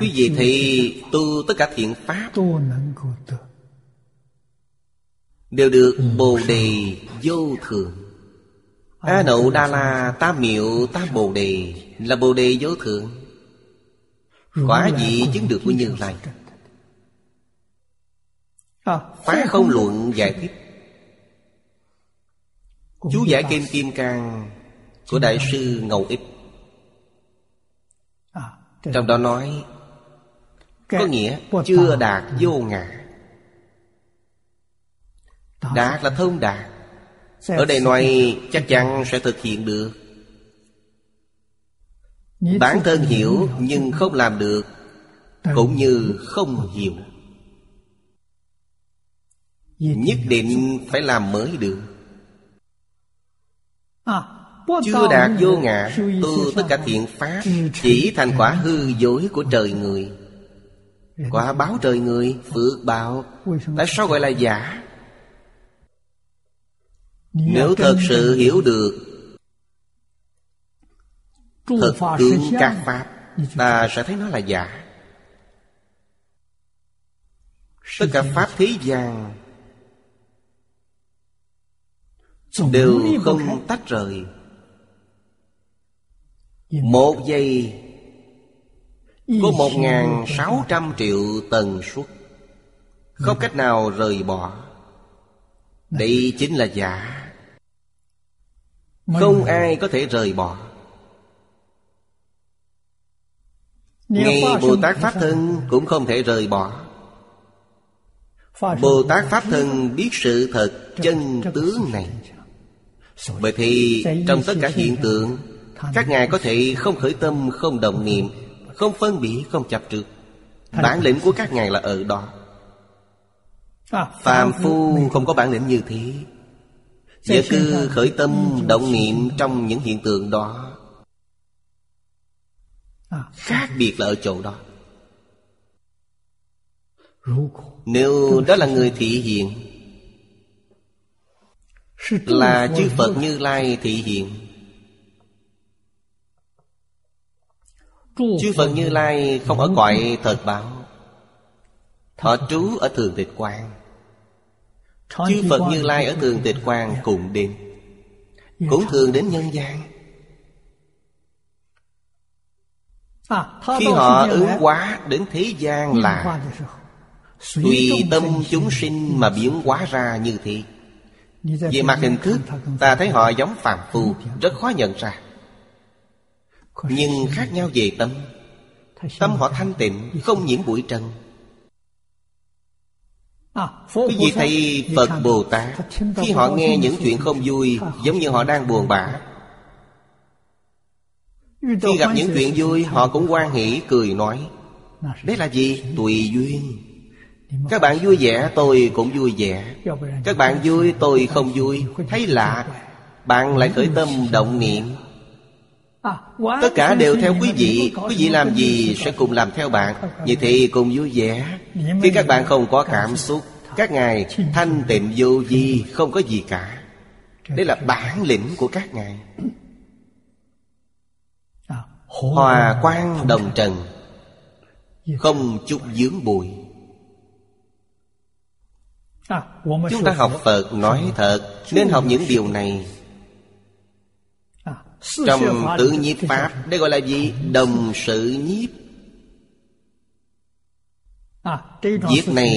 Quý vị thì tu tất cả thiện pháp đều được Bồ Đề vô thượng. A Nậu Đa La Tam Miệu Tam Bồ Đề là Bồ Đề vô thượng. Quả vị chứng được của Như Lai. Phá không luận giải thích. Chú giải Kinh Kim Cang của Đại sư Ngầu Ích, trong đó nói có nghĩa chưa đạt vô ngã. Đạt là thông đạt. Ở đây nói chắc chắn sẽ thực hiện được. Bản thân hiểu nhưng không làm được, cũng như không hiểu. Nhất định phải làm mới được. Chưa đạt vô ngã, tu tất cả thiện pháp chỉ thành quả hư dối của trời người. Quả báo trời người, phước báo. Tại sao gọi là giả? Nếu thật sự hiểu được thực tướng các pháp, ta sẽ thấy nó là giả. Tất cả pháp thế gian đều không tách rời. Một giây có một ngàn sáu trăm triệu tần suất, không cách nào rời bỏ. Đây chính là giả. Không ai có thể rời bỏ. Ngay Bồ Tát Pháp Thân cũng không thể rời bỏ. Bồ Tát Pháp Thân biết sự thật chân tướng này. Bởi thì trong tất cả hiện tượng, các ngài có thể không khởi tâm, không động niệm, không phân biệt, không chấp trước. Bản lĩnh của các ngài là ở đó. Phàm phu không có bản lĩnh như thế, giờ cứ khởi tâm động niệm trong những hiện tượng đó. Khác biệt là ở chỗ đó. Nếu đó là người thị hiện, là chư Phật Như Lai thị hiện. Chư Phật Như Lai không ở cõi thật báo, họ trú ở Thường Tịch Quang. Chư Phật Như Lai ở Thường Tịch Quang cùng đến, cũng thường đến nhân gian. Khi họ ứng hóa đến thế gian là tùy tâm chúng sinh mà biến hóa ra như thế. Về mặt hình thức, ta thấy họ giống phàm phu, rất khó nhận ra. Nhưng khác nhau về tâm, Tâm họ thanh tịnh, không nhiễm bụi trần. Quý vị thấy Phật Bồ Tát, khi họ nghe những chuyện không vui, giống như họ đang buồn bã. Khi gặp những chuyện vui, họ cũng hoan hỉ cười nói. Đấy là gì? Tùy duyên. Các bạn vui vẻ, tôi cũng vui vẻ. Các bạn vui, tôi không vui. Thấy lạ, bạn lại khởi tâm động niệm. Tất cả đều theo quý vị. Quý vị làm gì sẽ cùng làm theo bạn. Vậy thì cùng vui vẻ. Khi các bạn không có cảm xúc, các ngài thanh tịnh vô vi, không có gì cả. Đấy là bản lĩnh của các ngài. Hòa quang đồng trần, không chút vướng bụi. Chúng ta học Phật nói thật, nên học những điều này. Trong tự nhiếp pháp, đây gọi là gì? Đồng sự nhiếp. Việc này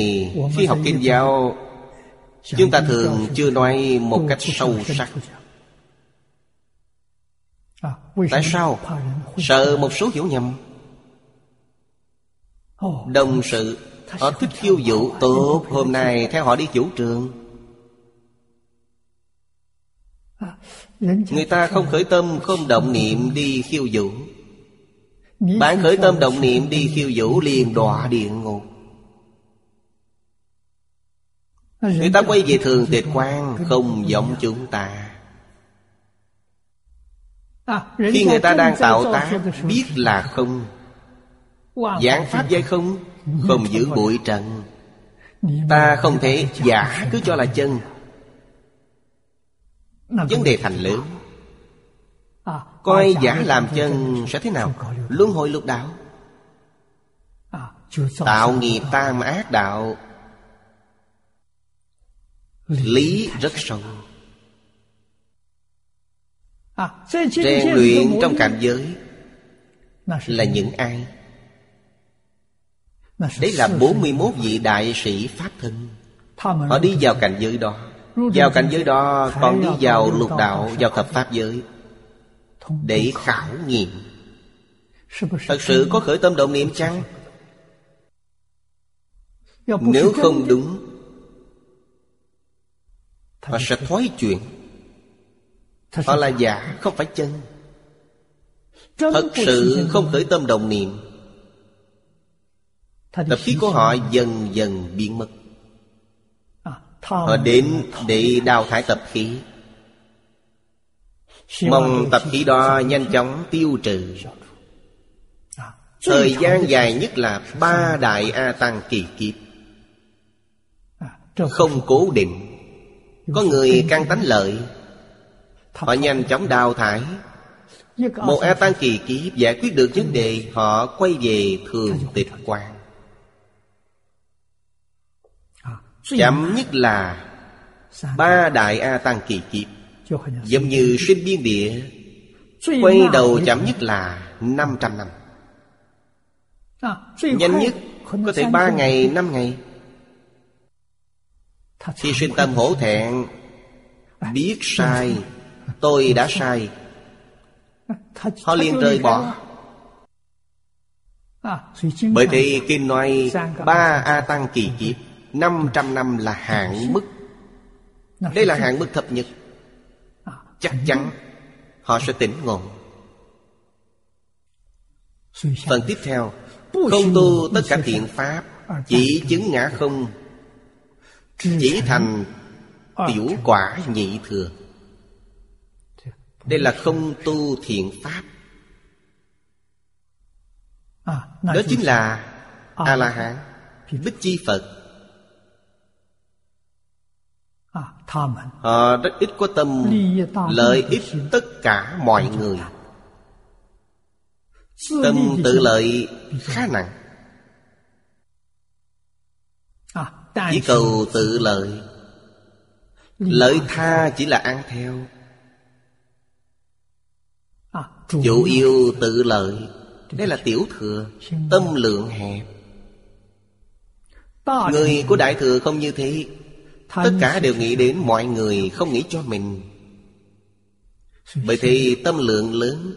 khi học kinh giáo, chúng ta thường chưa nói một cách sâu sắc. Tại sao? Sợ một số hiểu nhầm. Đồng sự, họ thích khiêu vũ, tốt, hôm nay theo họ đi vũ trường. Người ta không khởi tâm, không động niệm đi khiêu vũ. Bạn khởi tâm động niệm đi khiêu vũ, liền đọa địa ngục. Người ta quay về Thường Tịch Quang, không giống chúng ta. Khi người ta đang tạo tác, biết là không. Giảng pháp giải không, không giữ bụi trần. Ta không thể giả cứ cho là chân. Vấn đề thành lớn. Coi giả làm chân sẽ thế nào? Luân hồi lục đạo, tạo nghiệp tam ác đạo. Lý rất sâu. Rèn luyện trong cảnh giới là những ai? Đấy là bốn mươi mốt vị đại sĩ Pháp Thân. Họ đi vào cảnh giới đó. Vào cảnh giới đó còn đi vào lục đạo, vào thập Pháp giới để khảo nghiệm. Thật sự có khởi tâm động niệm chăng? Nếu không đúng, họ sẽ thoái chuyển. Họ là giả, không phải chân. Thật sự không khởi tâm động niệm, tập khí của họ dần dần biến mất. Họ đến để đào thải tập khí, mong tập khí đó nhanh chóng tiêu trừ. Thời gian dài nhất là ba đại A Tăng kỳ kiếp, không cố định. Có người căn tánh lợi, họ nhanh chóng đào thải. Một A Tăng kỳ kiếp giải quyết được vấn đề, họ quay về Thường Tịch Quang. Chậm nhất là ba đại A Tăng kỳ kiếp, giống như sinh biên địa. Quay đầu chậm nhất là năm trăm năm, nhanh nhất có thể ba ngày, năm ngày. Khi sinh tâm hổ thẹn, biết sai, tôi đã sai, họ liền rời bỏ. Bởi thế kinh nói ba A Tăng kỳ kiếp, năm trăm năm là hạn mức. Đây là hạn mức thấp nhất. Chắc chắn họ sẽ tỉnh ngộ. Phần tiếp theo, không tu tất cả thiện pháp, chỉ chứng ngã không, chỉ thành tiểu quả nhị thừa. Đây là không tu thiện pháp. Đó chính là A-la-hán, Bích Chi Phật. Họ rất ít có tâm lợi ích tất cả mọi người. Tâm tự lợi khá nặng, chỉ cầu tự lợi. Lợi tha chỉ là ăn theo, chủ yêu tự lợi. Đây là tiểu thừa, tâm lượng hẹp. Người của đại thừa không như thế. Tất cả đều nghĩ đến mọi người, không nghĩ cho mình. Bởi thì tâm lượng lớn.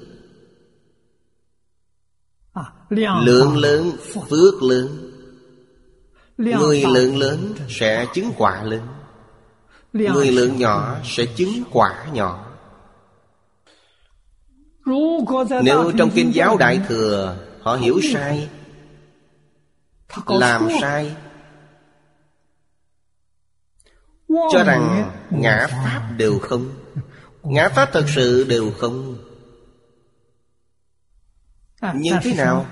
Lượng lớn, phước lớn. Người lượng lớn sẽ chứng quả lớn, người lượng nhỏ sẽ chứng quả nhỏ. Nếu trong Kinh giáo Đại Thừa họ hiểu sai, làm sai, cho rằng ngã pháp đều không. Ngã pháp thật sự đều không. Nhưng thế nào?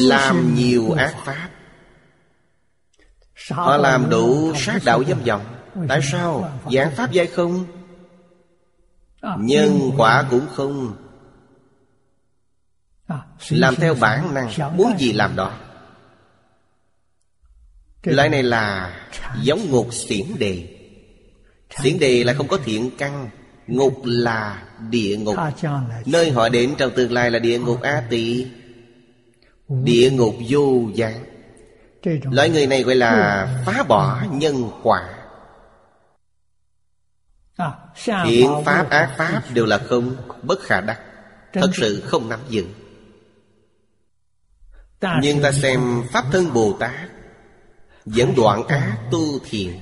Làm nhiều ác pháp. Họ làm đủ sát đạo dâm vọng. Tại sao? Giảng pháp dạy không, nhân quả cũng không. Làm theo bản năng, muốn gì làm đó. Loại này là giống ngục xiển đề. Xiển đề là không có thiện căn. Ngục là địa ngục, nơi họ đến trong tương lai là địa ngục A Tỳ, địa ngục vô gián. Loại người này gọi là phá bỏ nhân quả. Thiện pháp ác pháp đều là không, bất khả đắc, thật sự không nắm giữ. Nhưng ta xem Pháp Thân Bồ Tát vẫn đoạn ác tu thiện.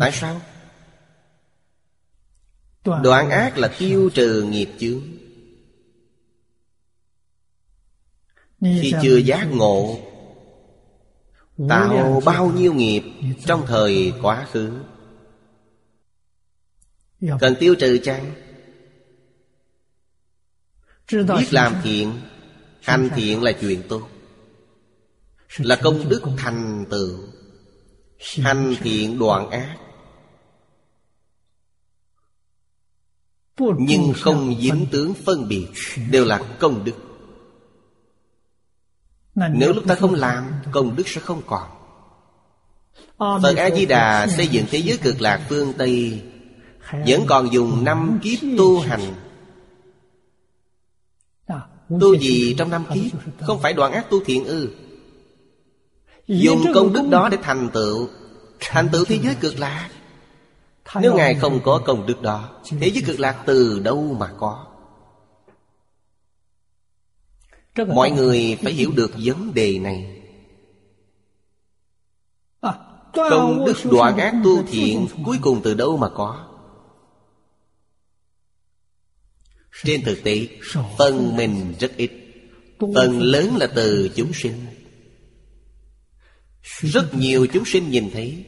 Tại sao? Đoạn ác là tiêu trừ nghiệp chướng. Khi chưa giác ngộ, tạo bao nhiêu nghiệp trong thời quá khứ, cần tiêu trừ chăng? Biết làm thiện, hành thiện là chuyện tốt, là công đức thành tựu. Hành thiện đoạn ác, nhưng không dính tướng phân biệt, đều là công đức. Nếu lúc ta không làm, công đức sẽ không còn. Phật A Di Đà xây dựng thế giới Cực Lạc phương Tây vẫn còn dùng năm kiếp tu hành. Tu gì trong năm kiếp? Không phải đoạn ác tu thiện ư? Dùng công đức đó để thành tựu, thành tựu thế giới Cực Lạc. Nếu Ngài không có công đức đó, thế giới Cực Lạc từ đâu mà có? Mọi người phải hiểu được vấn đề này. Công đức đoạn ác tu thiện cuối cùng từ đâu mà có? Trên thực tế, phần mình rất ít, phần lớn là từ chúng sinh. Rất nhiều chúng sinh nhìn thấy.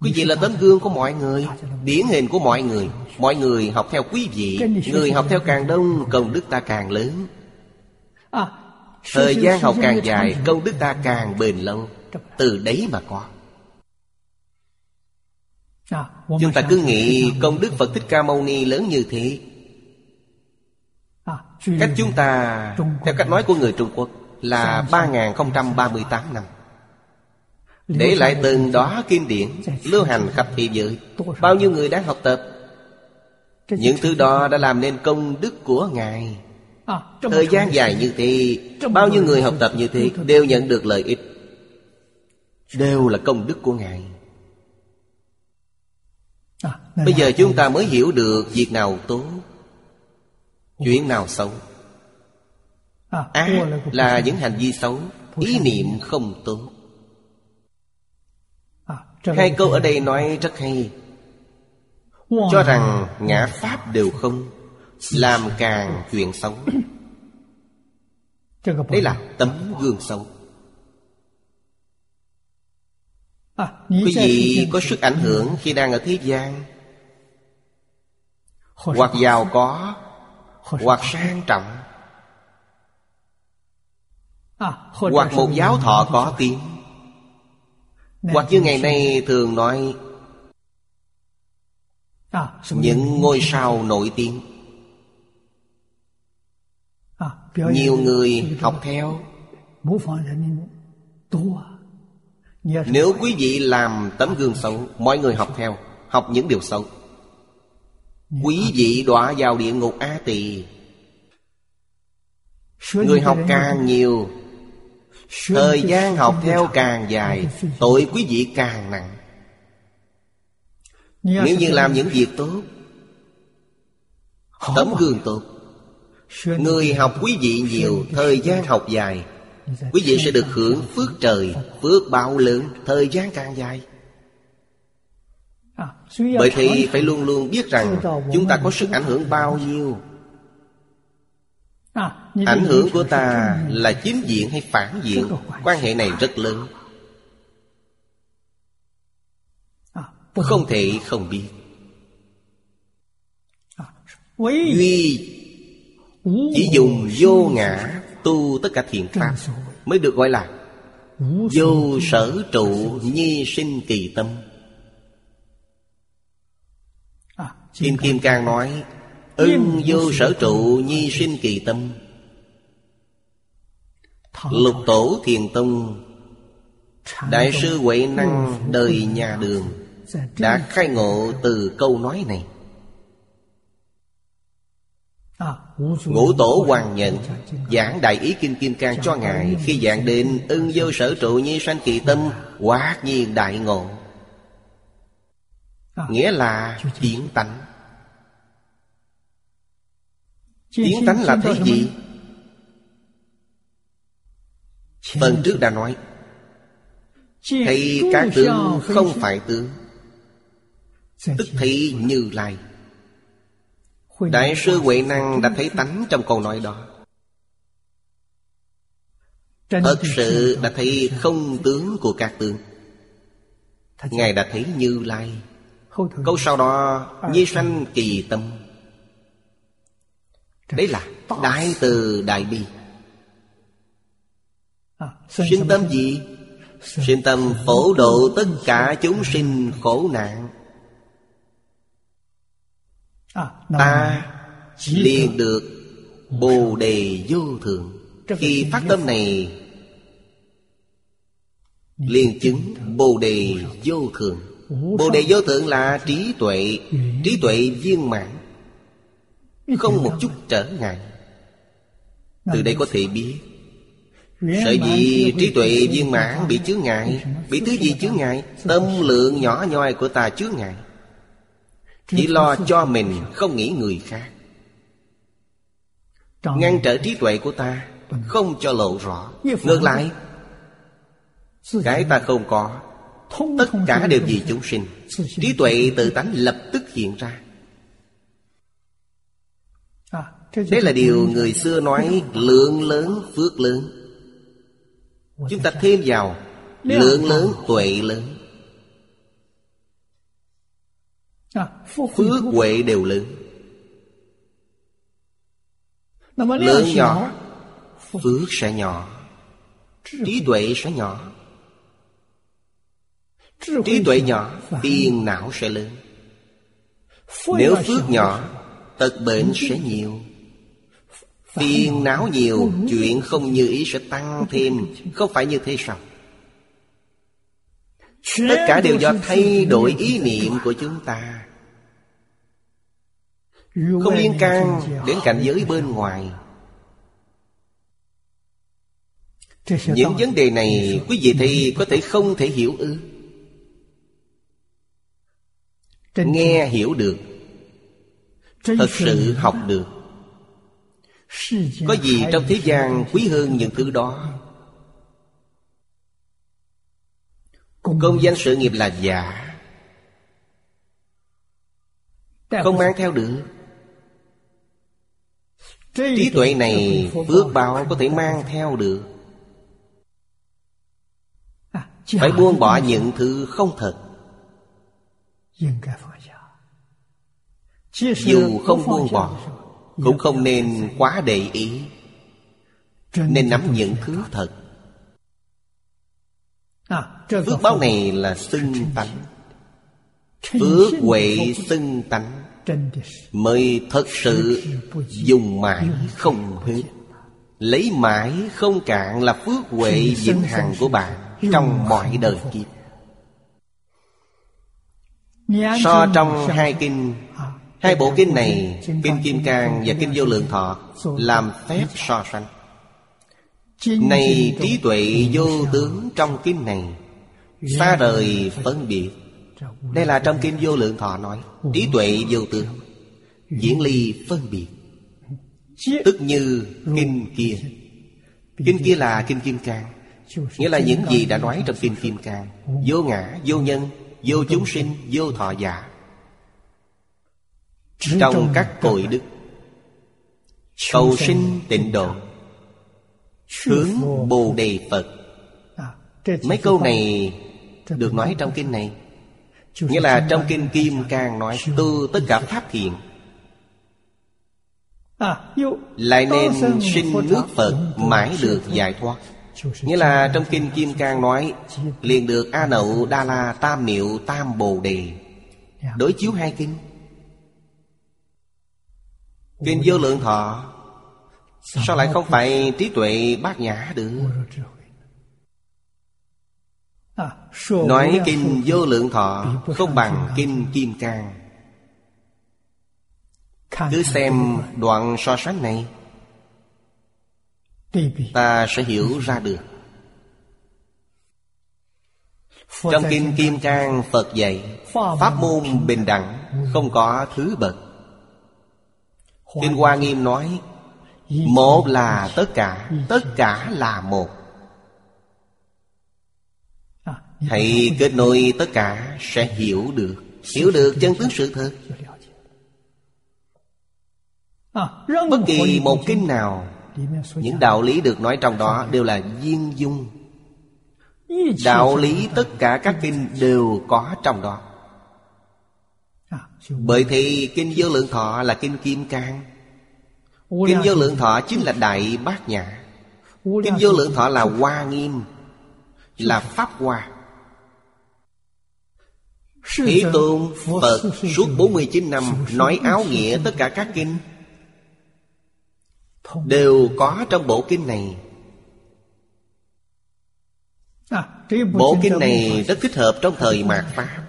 Quý vị là tấm gương của mọi người, điển hình của mọi người. Mọi người học theo quý vị. Người học theo càng đông, công đức ta càng lớn. Thời gian học càng dài, công đức ta càng bền lâu. Từ đấy mà có. Chúng ta cứ nghĩ công đức Phật Thích Ca Mâu Ni lớn như thế. Cách chúng ta, theo cách nói của người Trung Quốc, là ba nghìn không trăm ba mươi tám năm. Để lại từng đó kinh điển lưu hành khắp thế giới. Bao nhiêu người đang học tập. Những thứ đó đã làm nên công đức của Ngài. Thời gian dài như thế, bao nhiêu người học tập như thế đều nhận được lợi ích, đều là công đức của Ngài. Bây giờ chúng ta mới hiểu được việc nào tốt, chuyện nào xấu. Ác là những hành vi xấu, ý niệm không tốt. Hai câu ở đây nói rất hay. Cho rằng ngã pháp đều không, làm càng chuyện xấu. Đấy là tấm gương xấu. Quý vị có sức ảnh hưởng khi đang ở thế gian, hoặc giàu có, hoặc sang trọng, hoặc một giáo thọ có tiếng, hoặc như ngày nay thường nói những ngôi sao nổi tiếng. Nhiều người học theo. Nếu quý vị làm tấm gương xấu, mọi người học theo, học những điều xấu, quý vị đọa vào địa ngục A Tỳ. Người học càng nhiều, thời gian học theo càng dài, tội quý vị càng nặng. Nếu như làm những việc tốt, tấm gương tốt, Người học quý vị nhiều, thời gian học dài, quý vị sẽ được hưởng phước trời, phước báo lớn, thời gian càng dài. Bởi thì phải luôn luôn biết rằng chúng ta có sức ảnh hưởng bao nhiêu. Ảnh hưởng của ta là chính diện hay phản diện, quan hệ này rất lớn, không thể không biết. Duy chỉ dùng vô ngã tu tất cả thiện pháp, mới được gọi là vô sở trụ nhi sinh kỳ tâm. Kinh Kim Cang nói ưng vô sở trụ nhi sinh kỳ tâm. Lục tổ Thiền Tông Đại sư Huệ Năng đời nhà Đường đã khai ngộ từ câu nói này. Ngũ tổ Hoàng Nhận giảng Đại Ý Kinh Kim Cang cho ngài, khi giảng đến ưng vô sở trụ nhi sanh kỳ tâm, quả nhiên đại ngộ, nghĩa là kiến tánh. Kiến tánh là thế gì? Phần trước đã nói, thấy các tướng không phải tướng, tức thị Như Lai. Đại sư Huệ Năng đã thấy tánh trong câu nói đó, thật sự đã thấy không tướng của các tướng. Ngài đã thấy Như Lai. Câu sau đó nhi sanh kỳ tâm, đấy là đại từ đại bi. Sinh tâm gì? Sinh tâm phổ độ tất cả chúng sinh khổ nạn, ta liền được Bồ Đề vô thượng. Khi phát tâm này liền chứng Bồ Đề vô thượng. Bồ Đề vô thượng là trí tuệ, trí tuệ viên mãn, không một chút trở ngại. Từ đây có thể biết sở dĩ trí tuệ viên mãn bị chướng ngại, bị thứ gì chướng ngại? Tâm lượng nhỏ nhoi của ta chướng ngại, chỉ lo cho mình, không nghĩ người khác, ngăn trở trí tuệ của ta, không cho lộ rõ. Ngược lại, cái ta không có, tất cả đều vì chúng sinh, trí tuệ tự tánh lập tức hiện ra. Đấy là điều người xưa nói lượng lớn phước lớn. Chúng ta thêm vào lượng lớn tuệ lớn, phước huệ đều lớn. Lượng nhỏ, phước sẽ nhỏ, trí tuệ sẽ nhỏ. Trí tuệ nhỏ, phiền não sẽ lớn. Nếu phước nhỏ, tật bệnh sẽ nhiều. Phiền não nhiều, chuyện không như ý sẽ tăng thêm. Không phải như thế sao? Tất cả đều do thay đổi ý niệm của chúng ta, không liên can đến cảnh giới bên ngoài. Những vấn đề này quý vị thì có thể không thể hiểu ư? Nghe hiểu được, thật sự học được. Có gì trong thế gian quý hơn những thứ đó? Công danh sự nghiệp là giả, không mang theo được. Trí tuệ này, phước báo có thể mang theo được. Phải buông bỏ những thứ không thật. Dù không buông bỏ, cũng không nên quá để ý, nên nắm những thứ thật. Phước báo này là xưng tánh, phước huệ xưng tánh, mới thật sự dùng mãi không hết, lấy mãi không cạn, là phước huệ vĩnh hằng của bạn trong mọi đời kiếp. So trong hai kinh, hai bộ kinh này, Kinh Kim Cang và Kinh Vô Lượng Thọ, làm phép so sánh. Này trí tuệ vô tướng trong kinh này, xa rời phân biệt. Đây là trong Kinh Vô Lượng Thọ nói trí tuệ vô tướng, diễn ly phân biệt. tức như kinh kia. Kinh kia là Kinh Kim Cang, nghĩa là những gì đã nói trong Kinh Kim Cang: vô ngã, vô nhân, vô chúng sinh, vô thọ giả. Trong các cội đức, cầu sinh tịnh độ, hướng Bồ Đề Phật. Mấy câu này được nói trong kinh này, nghĩa là trong Kinh Kim Cang nói tu tất cả pháp thiện, lại nên sinh nước Phật mãi được giải thoát. Nghĩa là trong Kinh Kim Cang nói liền được A Nậu Đa La Tam Miệu Tam Bồ Đề. Đối chiếu hai kinh, Kinh Vô Lượng Thọ sao lại không phải trí tuệ bát nhã được? Nói Kinh Vô Lượng Thọ không bằng Kinh Kim Cang. Cứ xem đoạn so sánh này, ta sẽ hiểu ra được. Trong Kinh Kim Cang, Phật dạy pháp môn bình đẳng, không có thứ bậc. Kinh Hoa Nghiêm nói một là tất cả, tất cả là một. Hãy kết nối tất cả sẽ hiểu được, hiểu được chân tướng sự thật. Bất kỳ một kinh nào, những đạo lý được nói trong đó đều là viên dung. Đạo lý tất cả các kinh đều có trong đó. Bởi thì Kinh Vô Lượng Thọ là Kinh Kim Cang. Kinh Vô Lượng Thọ chính là Đại Bát Nhã. Kinh Vô Lượng Thọ là Hoa Nghiêm, là Pháp Hoa. Thế Tôn Phật suốt bốn mươi chín năm nói áo nghĩa tất cả các kinh, đều có trong bộ kinh này. Bộ kinh này rất thích hợp trong thời mạt Pháp,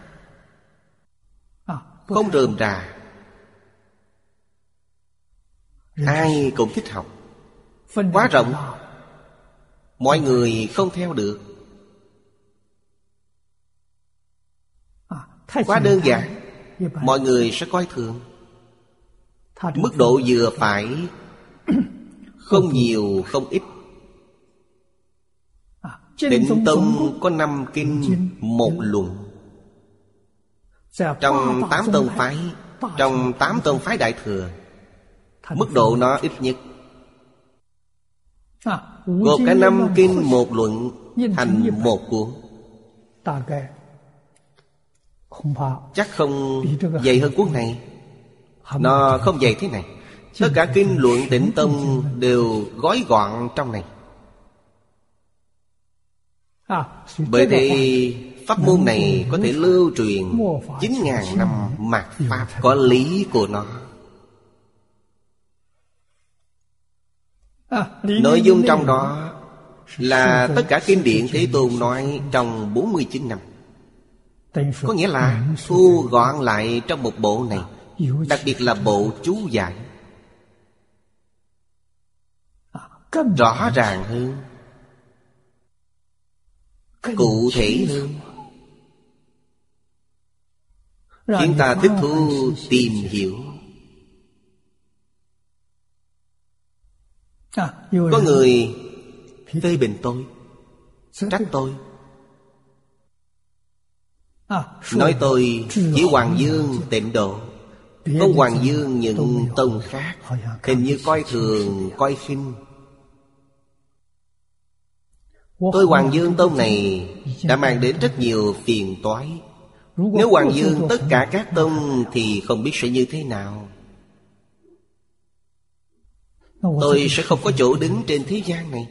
không rườm rà, ai cũng thích học. Quá rộng, mọi người không theo được. Quá đơn giản, mọi người sẽ coi thường. Mức độ vừa phải, không nhiều không ít. Tịnh Tông có năm kinh một luận. Trong tám tông phái, trong tám tông phái Đại Thừa, mức độ nó ít nhất. Gộp cả năm kinh một luận thành một cuốn, chắc không dày hơn cuốn này. Nó không dày thế này. Tất cả kinh luận Tịnh Tông đều gói gọn trong này. Bởi thì pháp môn này có thể lưu truyền chín ngàn năm mạt Pháp, có lý của nó. Nội dung trong đó là tất cả kinh điển Thế Tôn nói trong bốn mươi chín năm. Có nghĩa là thu gọn lại trong một bộ này, đặc biệt là bộ chú giải, rõ ràng hơn, cụ thể hơn. Khiến ta thích thú tìm hiểu. Có người phê bình tôi, trách tôi, nói tôi chỉ hoàng dương tịnh độ, không hoàng dương những tông khác, hình như coi thường, coi khinh. Tôi hoàng dương tông này đã mang đến rất nhiều phiền toái. Nếu hoàng dương tất cả các tông thì không biết sẽ như thế nào. Tôi sẽ không có chỗ đứng trên thế gian này.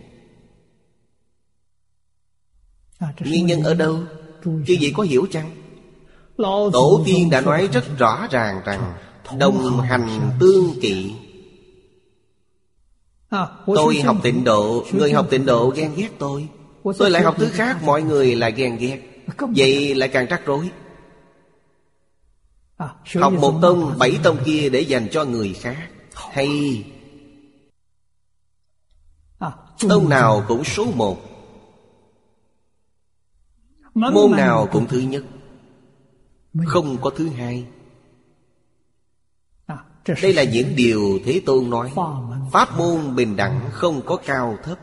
Nguyên nhân ở đâu? Chứ gì có hiểu chăng? Tổ tiên đã nói rất rõ ràng rằng đồng hành tương kỵ. Tôi học tịnh độ, người học tịnh độ ghen ghét tôi. Tôi lại học thứ khác, mọi người lại ghen ghét. Vậy lại càng rắc rối. Học một tông, bảy tông kia để dành cho người khác. Hay tông nào cũng số một, môn nào cũng thứ nhất, không có thứ hai. Đây là những điều Thế Tôn nói, Pháp môn bình đẳng không có cao thấp.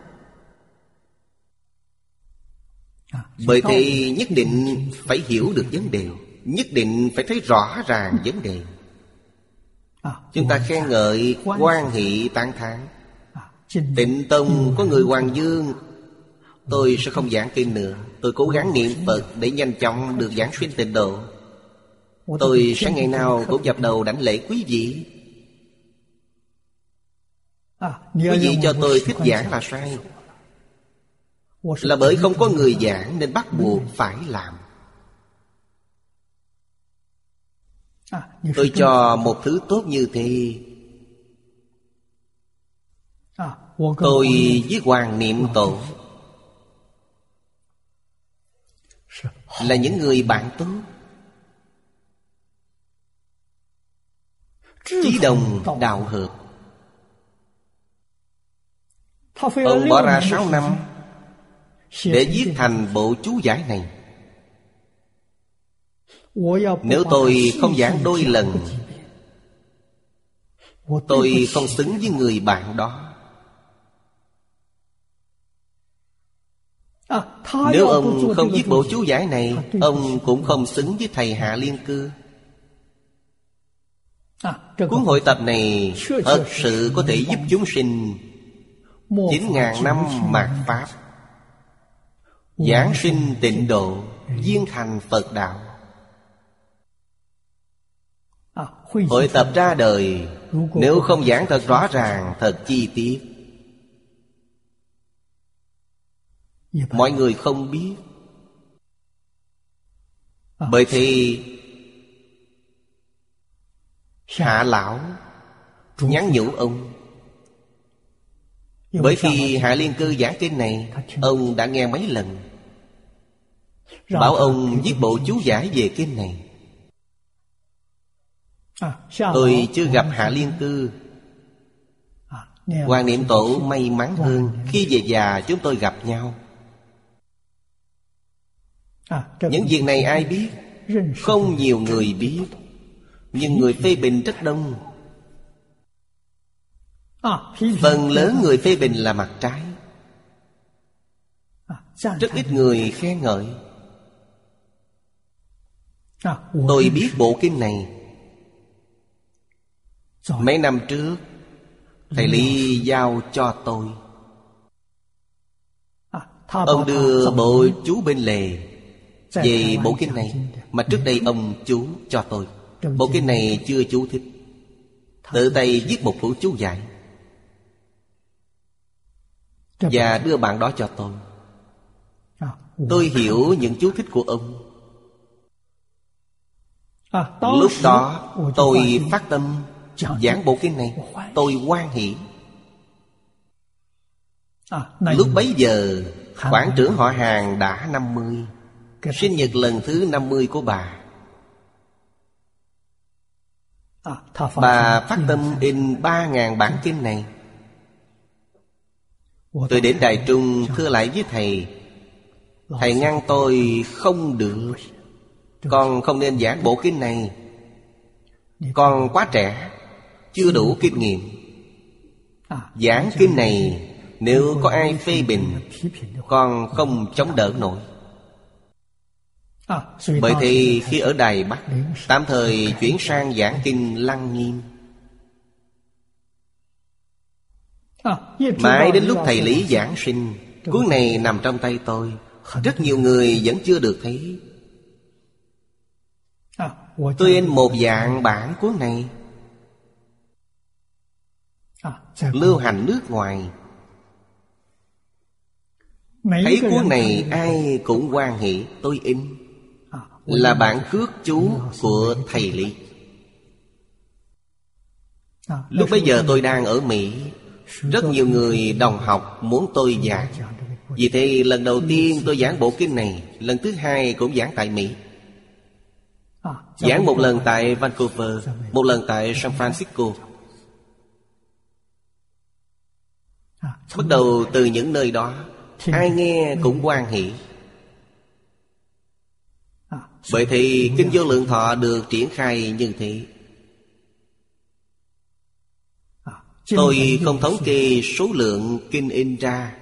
Bởi thì nhất định phải hiểu được vấn đề, nhất định phải thấy rõ ràng vấn đề. Chúng ta khen ngợi, hoan hỷ tán thán. Tịnh Tông có người Hoàng Dương. Tôi sẽ không giảng kinh nữa. Tôi cố gắng niệm Phật để nhanh chóng được giảng xuyên tịnh độ. Tôi sẽ ngày nào cũng dập đầu đảnh lễ quý vị. Quý vị cho tôi thích giảng là sai. Là bởi không có người giảng nên bắt buộc phải làm. Tôi cho một thứ tốt như thế. Tôi với Hoàng Niệm Tổ là những người bạn tốt, chí đồng đạo hợp. Ông bỏ ra sáu năm để viết thành bộ chú giải này. Nếu tôi không giảng đôi lần, tôi không xứng với người bạn đó. Nếu ông không viết bộ chú giải này, ông cũng không xứng với thầy Hạ Liên Cư. Cuốn hội tập này thật sự có thể giúp chúng sinh chín ngàn năm mạt pháp, giảng sinh tịnh độ, viên thành Phật đạo. Hội tập ra đời, nếu không giảng thật rõ ràng, thật chi tiết, mọi người không biết. Bởi thì Hạ lão nhắn nhủ ông. Bởi khi Hạ Liên Cư giảng kinh này, ông đã nghe mấy lần, bảo ông viết bộ chú giải về kinh này. Tôi chưa gặp Hạ Liên Cư. Hoàng Niệm Tổ may mắn hơn, khi về già chúng tôi gặp nhau. Những việc này ai biết? Không nhiều người biết, nhưng người phê bình rất đông. Phần lớn người phê bình là mặt trái, rất ít người khen ngợi. Tôi biết bộ kinh này mấy năm trước thầy Lý giao cho tôi. Ông đưa bộ chú bên lề về bộ kinh này mà trước đây ông chú cho tôi. Bộ kinh này chưa chú thích, tự tay viết một bộ chú giải và đưa bạn đó cho tôi. Tôi hiểu những chú thích của ông. Lúc đó tôi phát tâm giảng bộ kinh này, tôi hoan hỷ. Lúc bấy giờ quản trưởng họ hàng đã năm mươi, sinh nhật lần thứ năm mươi của bà. Bà phát tâm in ba nghìn bản kinh này. Tôi đến Đài Trung thưa lại với thầy. Thầy ngăn tôi không được. Con không nên giảng bộ kinh này, con quá trẻ, chưa đủ kinh nghiệm. Giảng kinh này nếu có ai phê bình, con không chống đỡ nổi. Bởi thì khi ở Đài Bắc, tạm thời chuyển sang giảng kinh Lăng Nghiêm. Mãi đến lúc thầy Lý giảng sinh, cuốn này nằm trong tay tôi. Rất nhiều người vẫn chưa được thấy. Tôi in một dạng bản cuốn này, lưu hành nước ngoài. Thấy cuốn này ai cũng hoan hỷ. Tôi in là bản khước chú của thầy Lý. Lúc bấy giờ tôi đang ở Mỹ, rất nhiều người đồng học muốn tôi giảng. Vì thế lần đầu tiên tôi giảng bộ kinh này, lần thứ hai cũng giảng tại Mỹ. Giảng một lần tại Vancouver, một lần tại San Francisco. Bắt đầu từ những nơi đó, ai nghe cũng hoan hỷ. Vậy thì Kinh Vô Lượng Thọ được triển khai như thế. Tôi không thống kê số lượng kinh in ra.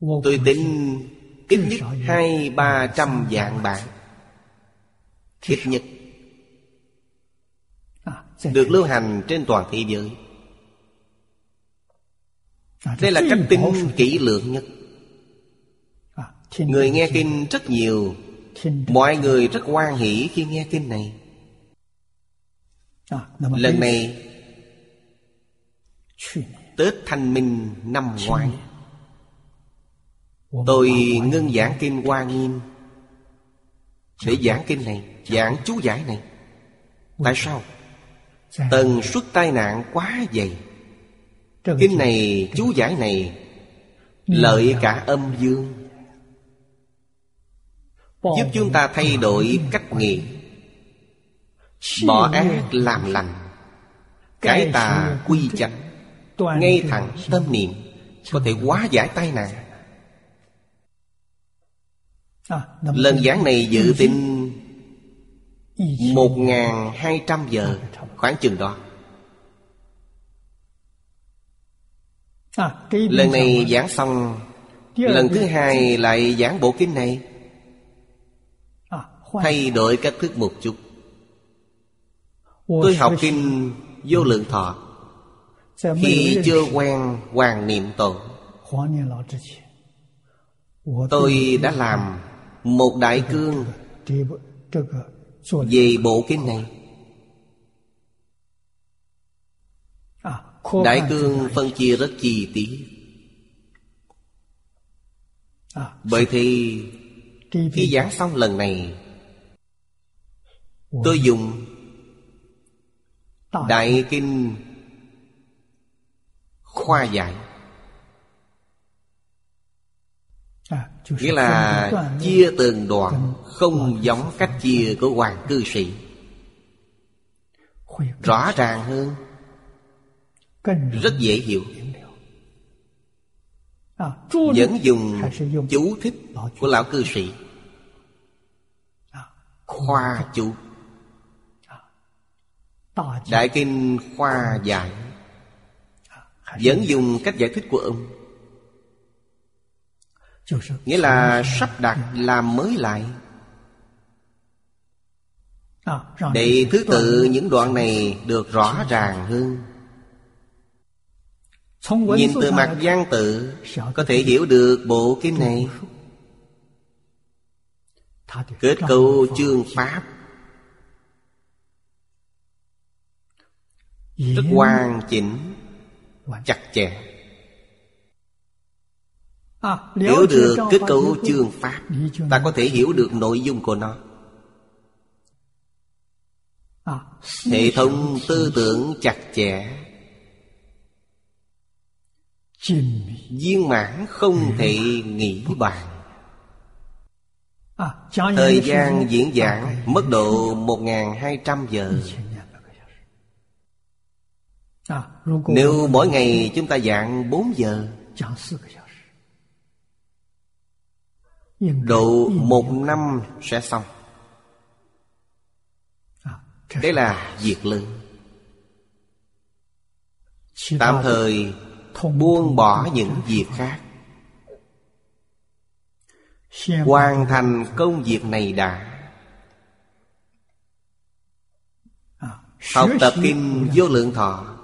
Tôi tính ít nhất hai ba trăm vạn bản, ít nhất, được lưu hành trên toàn thế giới. Đây là cách tính kỹ lưỡng nhất. Người nghe kinh rất nhiều, mọi người rất hoan hỷ khi nghe kinh này. Lần này Tết Thanh Minh năm ngoái, tôi ngưng giảng kinh Hoa Nghiêm để giảng kinh này, giảng chú giải này. Tại sao? Tần suất tai nạn quá dày. Kinh này, chú giải này lợi cả âm dương, giúp chúng ta thay đổi cách nghĩ, bỏ ác làm lành, cái tà quy chánh, ngay thẳng tâm niệm, có thể hóa giải tai nạn. Lần giảng này dự tính một nghìn hai trăm giờ, khoảng chừng đó. Lần này giảng xong, lần thứ hai lại giảng bộ kinh này, thay đổi cách thức một chút. Tôi học kinh Vô Lượng Thọ khi chưa quen Hoàng Niệm Tổ, tôi đã làm một đại cương về bộ kinh này. Đại cương phân chia rất chi tiết. Bởi thì khi giảng xong lần này, tôi dùng đại kinh khoa giải, nghĩa là chia từng đoạn, không giống cách chia của Hoàng cư sĩ, rõ ràng hơn, rất dễ hiểu. Vẫn dùng chú thích của lão cư sĩ, khoa chú. Đại kinh khoa giải vẫn dùng cách giải thích của ông, nghĩa là sắp đặt làm mới lại, để thứ tự những đoạn này được rõ ràng hơn. Nhìn từ mặt văn tự có thể hiểu được bộ kinh này, kết cấu chương pháp rất hoàn chỉnh, chặt chẽ. Hiểu được kết cấu chương pháp, ta có thể hiểu được nội dung của nó. Hệ thống tư tưởng chặt chẽ, viên mãn không thể nghĩ bàn. Thời gian diễn giảng mất độ một nghìn hai trăm giờ. Nếu mỗi ngày chúng ta giảng bốn giờ, độ một năm sẽ xong. Đấy là việc lớn. Tạm thời buông bỏ những việc khác, hoàn thành công việc này đã. Học tập kinh Vô Lượng Thọ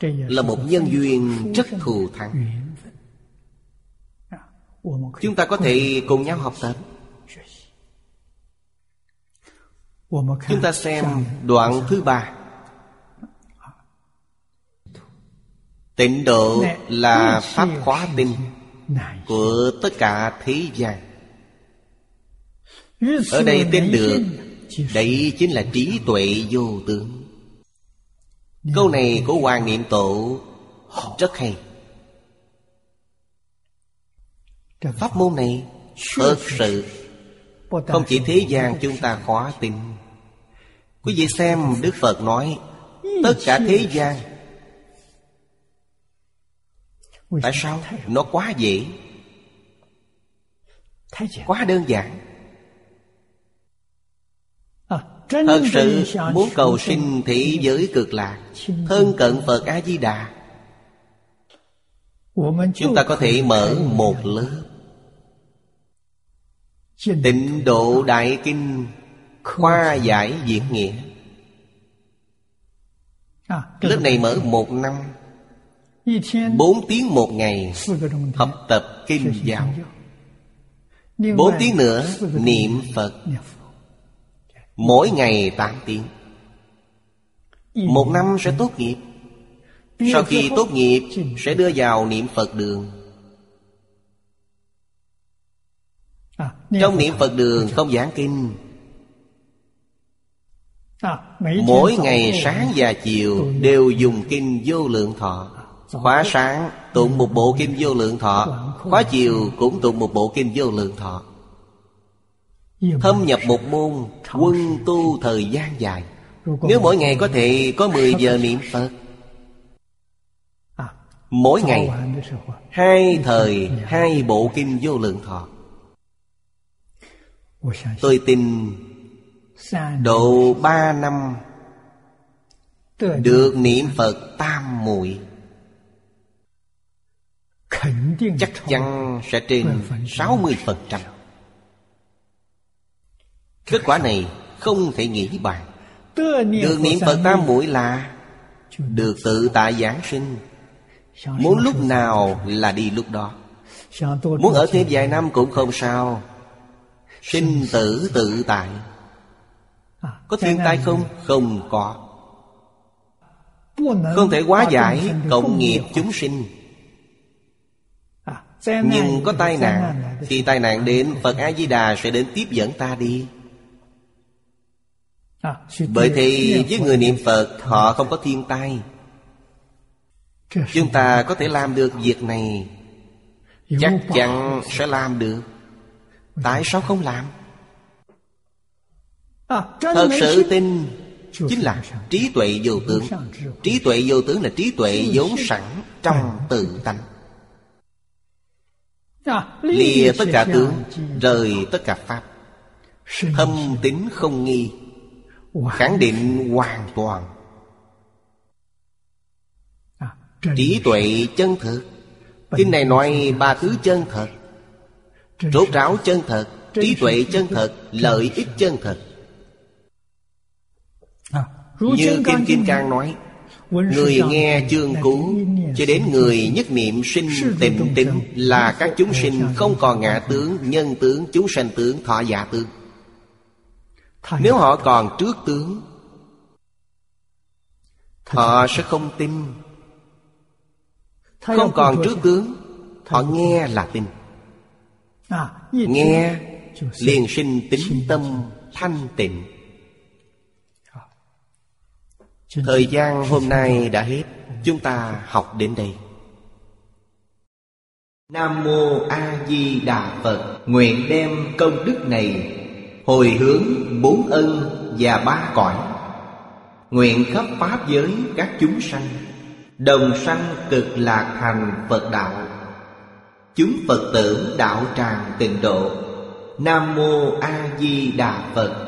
là một nhân duyên rất thù thắng. Chúng ta có thể cùng nhau học tập. Chúng ta xem đoạn thứ ba. Tịnh độ là pháp khóa tinh của tất cả thế gian. Ở đây tên được, đây chính là trí tuệ vô tướng. Câu này của Hoàng Niệm Tổ rất hay. Pháp môn này thật sự không chỉ thế gian chúng ta khó tin. Quý vị xem Đức Phật nói tất cả thế gian. Tại sao? Nó quá dễ, quá đơn giản. Thật sự muốn cầu sinh thế giới cực lạc, thân cận Phật A Di Đà, chúng ta có thể mở một lớp Tịnh Độ Đại Kinh khoa giải diễn nghĩa. Lớp này mở một năm, bốn tiếng một ngày học tập kinh giáo, bốn tiếng nữa niệm Phật, mỗi ngày tám tiếng. Một năm sẽ tốt nghiệp. Sau khi tốt nghiệp sẽ đưa vào niệm Phật đường. Trong niệm Phật đường không giảng kinh. Mỗi ngày sáng và chiều đều dùng kinh Vô Lượng Thọ. Khóa sáng tụng một bộ kinh Vô Lượng Thọ, khóa chiều cũng tụng một bộ kinh Vô Lượng Thọ. Thâm nhập một môn, quân tu thời gian dài. Nếu mỗi ngày có thể có mười giờ niệm Phật, mỗi ngày hai thời hai bộ kinh Vô Lượng Thọ, tôi tin độ ba năm được niệm Phật tam muội, chắc chắn sẽ trên sáu mươi phần trăm. Kết quả này không thể nghĩ bàn. Được niệm Phật tam muội là được tự tại giảng sinh. Muốn lúc nào là đi lúc đó. Muốn ở thêm vài năm cũng không sao. Sinh tử tự tại. Có thiên tai không? Không có. Không thể hóa giải cộng nghiệp chúng sinh. Nhưng có tai nạn, khi tai nạn đến, Phật A Di Đà sẽ đến tiếp dẫn ta đi. Bởi thì với người niệm Phật, họ không có thiên tai. Chúng ta có thể làm được việc này, chắc chắn sẽ làm được. Tại sao không làm? Thật sự tin chính là trí tuệ vô tướng. Trí tuệ vô tướng là trí tuệ vốn sẵn trong tự tánh. Lìa tất cả tướng, rời tất cả pháp, thâm tín không nghi, khẳng định hoàn toàn. Trí tuệ chân thật. Kinh này nói ba thứ chân thật: rốt ráo chân thật, trí tuệ chân thật, lợi ích chân thật. Như Kinh Kim Cang nói, người nghe chương cú cho đến người nhất niệm sinh tịnh tịnh, là các chúng sinh không còn ngã tướng, nhân tướng, chúng sanh tướng, thọ giả tướng. Nếu họ còn trước tướng, họ sẽ không tin. Không còn trước tướng, họ nghe là tin. Nghe liền sinh tín tâm thanh tịnh. Thời gian hôm nay đã hết, chúng ta học đến đây. Nam mô A Di Đà Phật. Nguyện đem công đức này hồi hướng bốn ân và ba cõi, nguyện khắp pháp giới các chúng sanh đồng sanh cực lạc thành Phật đạo. Chúng Phật tử đạo tràng Tịnh Độ. Nam mô A Di Đà Phật.